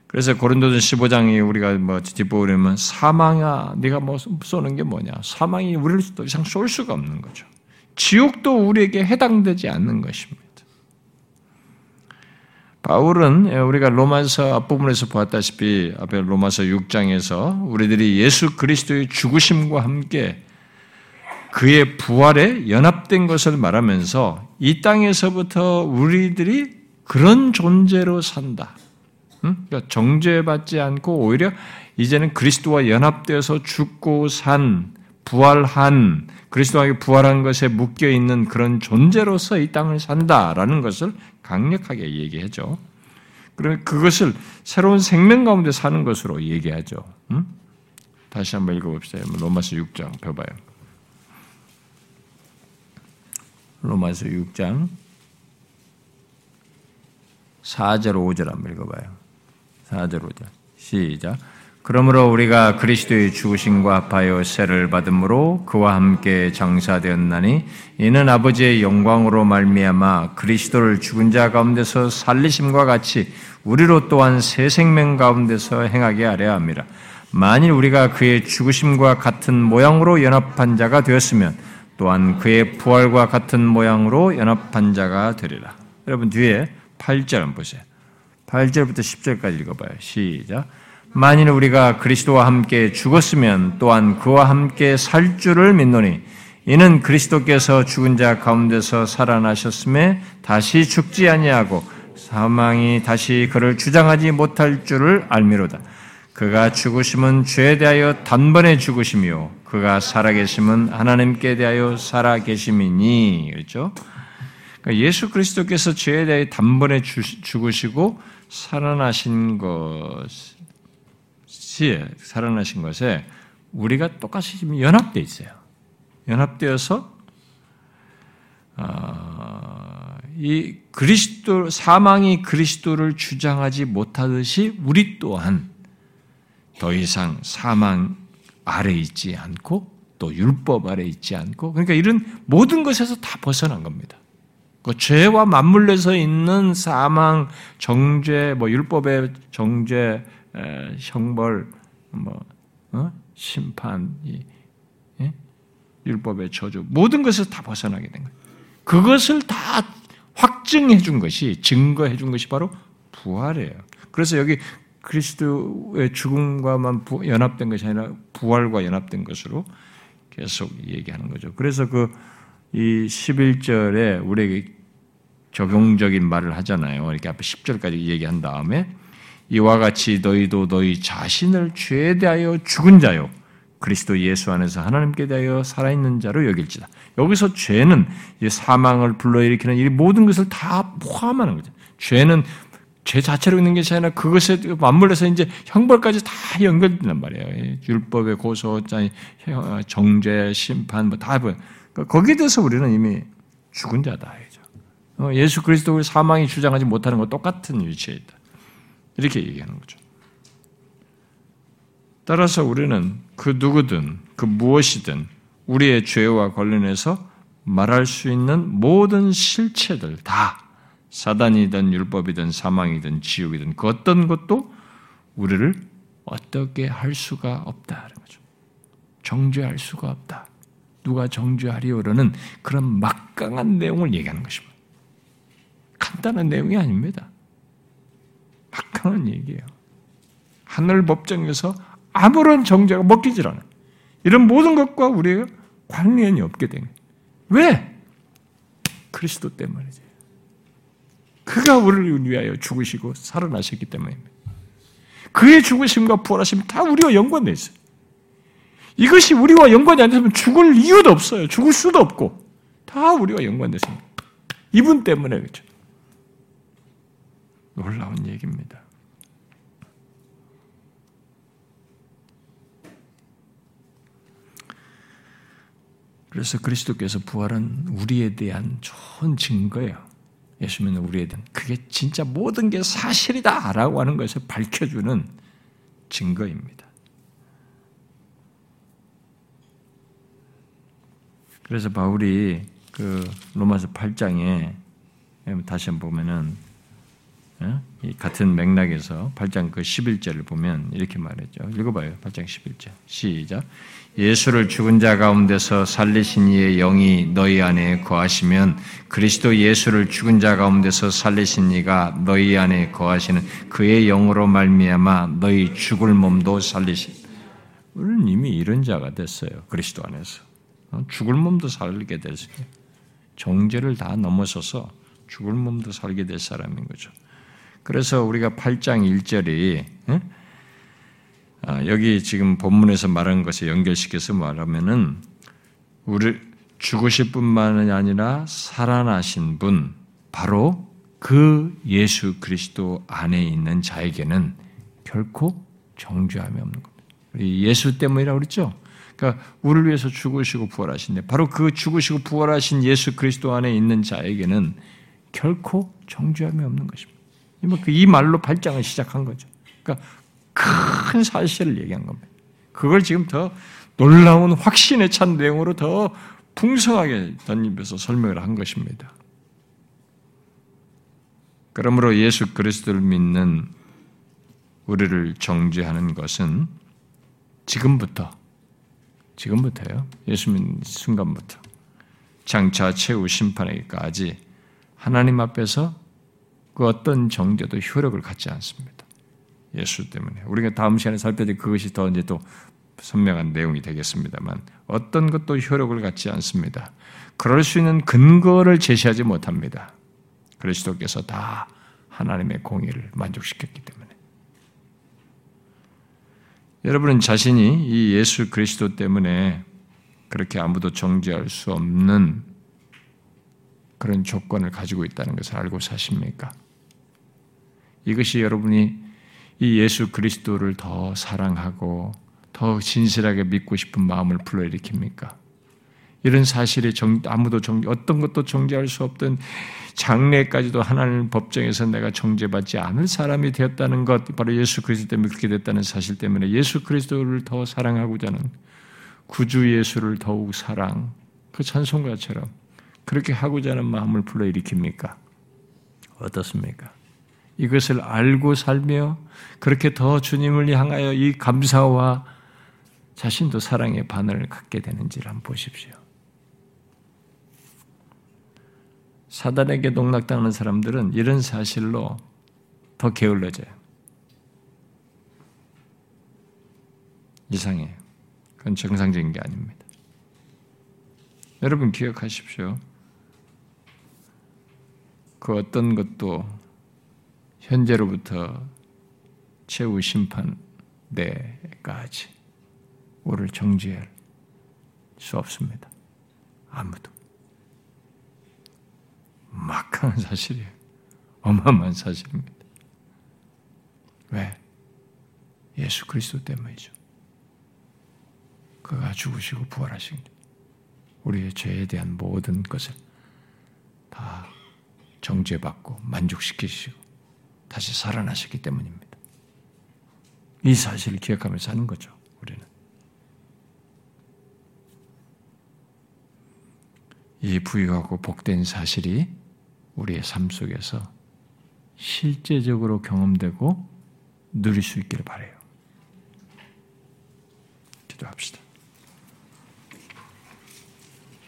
그래서 고린도전 십오 장이 우리가 뭐 뒷부분이면 사망아, 네가 뭐 쏘는 게 뭐냐? 사망이 우리를 더 이상 쏠 수가 없는 거죠. 지옥도 우리에게 해당되지 않는 것입니다. 바울은 우리가 로마서 앞부분에서 보았다시피 앞에 로마서 육 장에서 우리들이 예수 그리스도의 죽으심과 함께 그의 부활에 연합된 것을 말하면서 이 땅에서부터 우리들이 그런 존재로 산다. 그러니까 정죄받지 않고 오히려 이제는 그리스도와 연합되어서 죽고 산, 부활한, 그리스도와 부활한 것에 묶여있는 그런 존재로서 이 땅을 산다라는 것을 강력하게 얘기하죠. 그러면 그것을 새로운 생명 가운데 사는 것으로 얘기하죠. 음? 다시 한번 읽어봅시다. 로마서 육 장 펴봐요. 로마서 육 장 사 절 오 절 한번 읽어봐요. 사 절 오 절 시작. 그러므로 우리가 그리스도의 죽으심과 합하여 세를 받음으로 그와 함께 장사되었나니 이는 아버지의 영광으로 말미암아 그리스도를 죽은 자 가운데서 살리심과 같이 우리로 또한 새 생명 가운데서 행하게 하려 함이라. 만일 우리가 그의 죽으심과 같은 모양으로 연합한 자가 되었으면 또한 그의 부활과 같은 모양으로 연합한 자가 되리라. 여러분 뒤에 팔 절 한번 보세요. 팔 절부터 십 절까지 읽어봐요. 시작. 만일 우리가 그리스도와 함께 죽었으면 또한 그와 함께 살 줄을 믿노니 이는 그리스도께서 죽은 자 가운데서 살아나셨음에 다시 죽지 아니하고 사망이 다시 그를 주장하지 못할 줄을 알미로다. 그가 죽으심은 죄에 대하여 단번에 죽으심이요 그가 살아계심은 하나님께 대하여 살아계심이니. 그렇죠? 그러니까 예수 그리스도께서 죄에 대해 단번에 주, 죽으시고 살아나신 것이 살아나신 것에 우리가 똑같이 지금 연합되어 있어요. 연합되어서 어, 이 그리스도 사망이 그리스도를 주장하지 못하듯이 우리 또한 더 이상 사망 아래 있지 않고 또 율법 아래 있지 않고 그러니까 이런 모든 것에서 다 벗어난 겁니다. 그 죄와 맞물려서 있는 사망, 정죄, 뭐 율법의 정죄, 에, 형벌, 뭐 어? 심판, 이, 예? 율법의 저주 모든 것에서 다 벗어나게 된 거예요. 그것을 다 확증해 준 것이 증거해 준 것이 바로 부활이에요. 그래서 여기 그리스도의 죽음과만 연합된 것이 아니라 부활과 연합된 것으로 계속 얘기하는 거죠. 그래서 그 이 십일 절에 우리에게 적용적인 말을 하잖아요. 이렇게 앞에 십 절까지 얘기한 다음에 이와 같이 너희도 너희 자신을 죄에 대하여 죽은 자요 그리스도 예수 안에서 하나님께 대하여 살아있는 자로 여길지다. 여기서 죄는 이제 사망을 불러일으키는 이 모든 것을 다 포함하는 거죠. 죄는 죄 자체로 있는 것이 아니라 그것에 맞물려서 이제 형벌까지 다 연결된단 말이에요. 율법의 고소, 정죄, 심판, 뭐 다. 그러니까 거기에 대해서 우리는 이미 죽은 자다. 예수 그리스도의 사망이 주장하지 못하는 것 똑같은 위치에 있다. 이렇게 얘기하는 거죠. 따라서 우리는 그 누구든 그 무엇이든 우리의 죄와 관련해서 말할 수 있는 모든 실체들 다 사단이든 율법이든 사망이든 지옥이든 그 어떤 것도 우리를 어떻게 할 수가 없다라는 거죠. 정죄할 수가 없다. 누가 정죄하리오라는 그런 막강한 내용을 얘기하는 것입니다. 간단한 내용이 아닙니다. 막강한 얘기예요. 하늘 법정에서 아무런 정죄가 먹히질 않아요. 이런 모든 것과 우리의 관련이 없게 된 거예요. 왜? 그리스도 때문이지. 그가 우리를 위하여 죽으시고 살아나셨기 때문입니다. 그의 죽으심과 부활하심 다 우리와 연관되어 있어요. 이것이 우리와 연관이 안 됐으면 죽을 이유도 없어요. 죽을 수도 없고 다 우리와 연관됐습니다. 이분 때문에 그렇죠. 놀라운 얘기입니다. 그래서 그리스도께서 부활은 우리에 대한 좋은 증거예요. 예수 믿는 우리에 대한 그게 진짜 모든 게 사실이다 라고 하는 것을 밝혀주는 증거입니다. 그래서 바울이 그 로마서 팔 장에 다시 한번 보면은 같은 맥락에서 팔 장 그 십일 절을 보면 이렇게 말했죠. 읽어봐요. 팔 장 십일 절 시작. 예수를 죽은 자 가운데서 살리신 이의 영이 너희 안에 거하시면 그리스도 예수를 죽은 자 가운데서 살리신 이가 너희 안에 거하시는 그의 영으로 말미암아 너희 죽을 몸도 살리신. 우리는 이미 이런 자가 됐어요. 그리스도 안에서 죽을 몸도 살게 됐어요. 정죄를 다 넘어서서 죽을 몸도 살게 될 사람인 거죠. 그래서 우리가 팔 장 일 절이 여기 지금 본문에서 말한 것에 연결시켜서 말하면은 우리 죽으실 뿐만이 아니라 살아나신 분 바로 그 예수 그리스도 안에 있는 자에게는 결코 정죄함이 없는 겁니다. 우리 예수 때문이라고 그랬죠? 그러니까 우리를 위해서 죽으시고 부활하신데 바로 그 죽으시고 부활하신 예수 그리스도 안에 있는 자에게는 결코 정죄함이 없는 것입니다. 이 말로 팔 장을 시작한 거죠. 그러니까 큰 사실을 얘기한 겁니다. 그걸 지금 더 놀라운 확신에 찬 내용으로 더 풍성하게 덧입혀서 설명을 한 것입니다. 그러므로 예수 그리스도를 믿는 우리를 정죄하는 것은 지금부터, 지금부터요. 예수 믿는 순간부터 장차 최후 심판에까지 하나님 앞에서 그 어떤 정죄도 효력을 갖지 않습니다. 예수 때문에. 우리가 다음 시간에 살펴볼 그것이 더 이제 또 선명한 내용이 되겠습니다만 어떤 것도 효력을 갖지 않습니다. 그럴 수 있는 근거를 제시하지 못합니다. 그리스도께서 다 하나님의 공의를 만족시켰기 때문에. 여러분은 자신이 이 예수 그리스도 때문에 그렇게 아무도 정죄할 수 없는 그런 조건을 가지고 있다는 것을 알고 사십니까? 이것이 여러분이 이 예수 그리스도를 더 사랑하고 더 진실하게 믿고 싶은 마음을 불러일으킵니까? 이런 사실이 정, 아무도 정, 어떤 것도 정죄할 수 없던 장래까지도 하나님 법정에서 내가 정죄받지 않을 사람이 되었다는 것, 바로 예수 그리스도 때문에 그렇게 됐다는 사실 때문에 예수 그리스도를 더 사랑하고자 하는 구주 예수를 더욱 사랑, 그 찬송가처럼 그렇게 하고자 하는 마음을 불러일으킵니까? 어떻습니까? 이것을 알고 살며 그렇게 더 주님을 향하여 이 감사와 자신도 사랑의 반응을 갖게 되는지를 한번 보십시오. 사단에게 농락당하는 사람들은 이런 사실로 더 게을러져요. 이상해요. 그건 정상적인 게 아닙니다. 여러분 기억하십시오. 그 어떤 것도 현재로부터 최후 심판 때까지 우리를 정죄할 수 없습니다. 아무도. 막강한 사실이에요. 어마어마한 사실입니다. 왜? 예수 그리스도 때문이죠. 그가 죽으시고 부활하신 우리의 죄에 대한 모든 것을 다 정죄받고 만족시키시고 다시 살아나셨기 때문입니다. 이 사실을 기억하면서 사는 거죠. 우리는. 이 부유하고 복된 사실이 우리의 삶 속에서 실제적으로 경험되고 누릴 수 있기를 바라요. 기도합시다.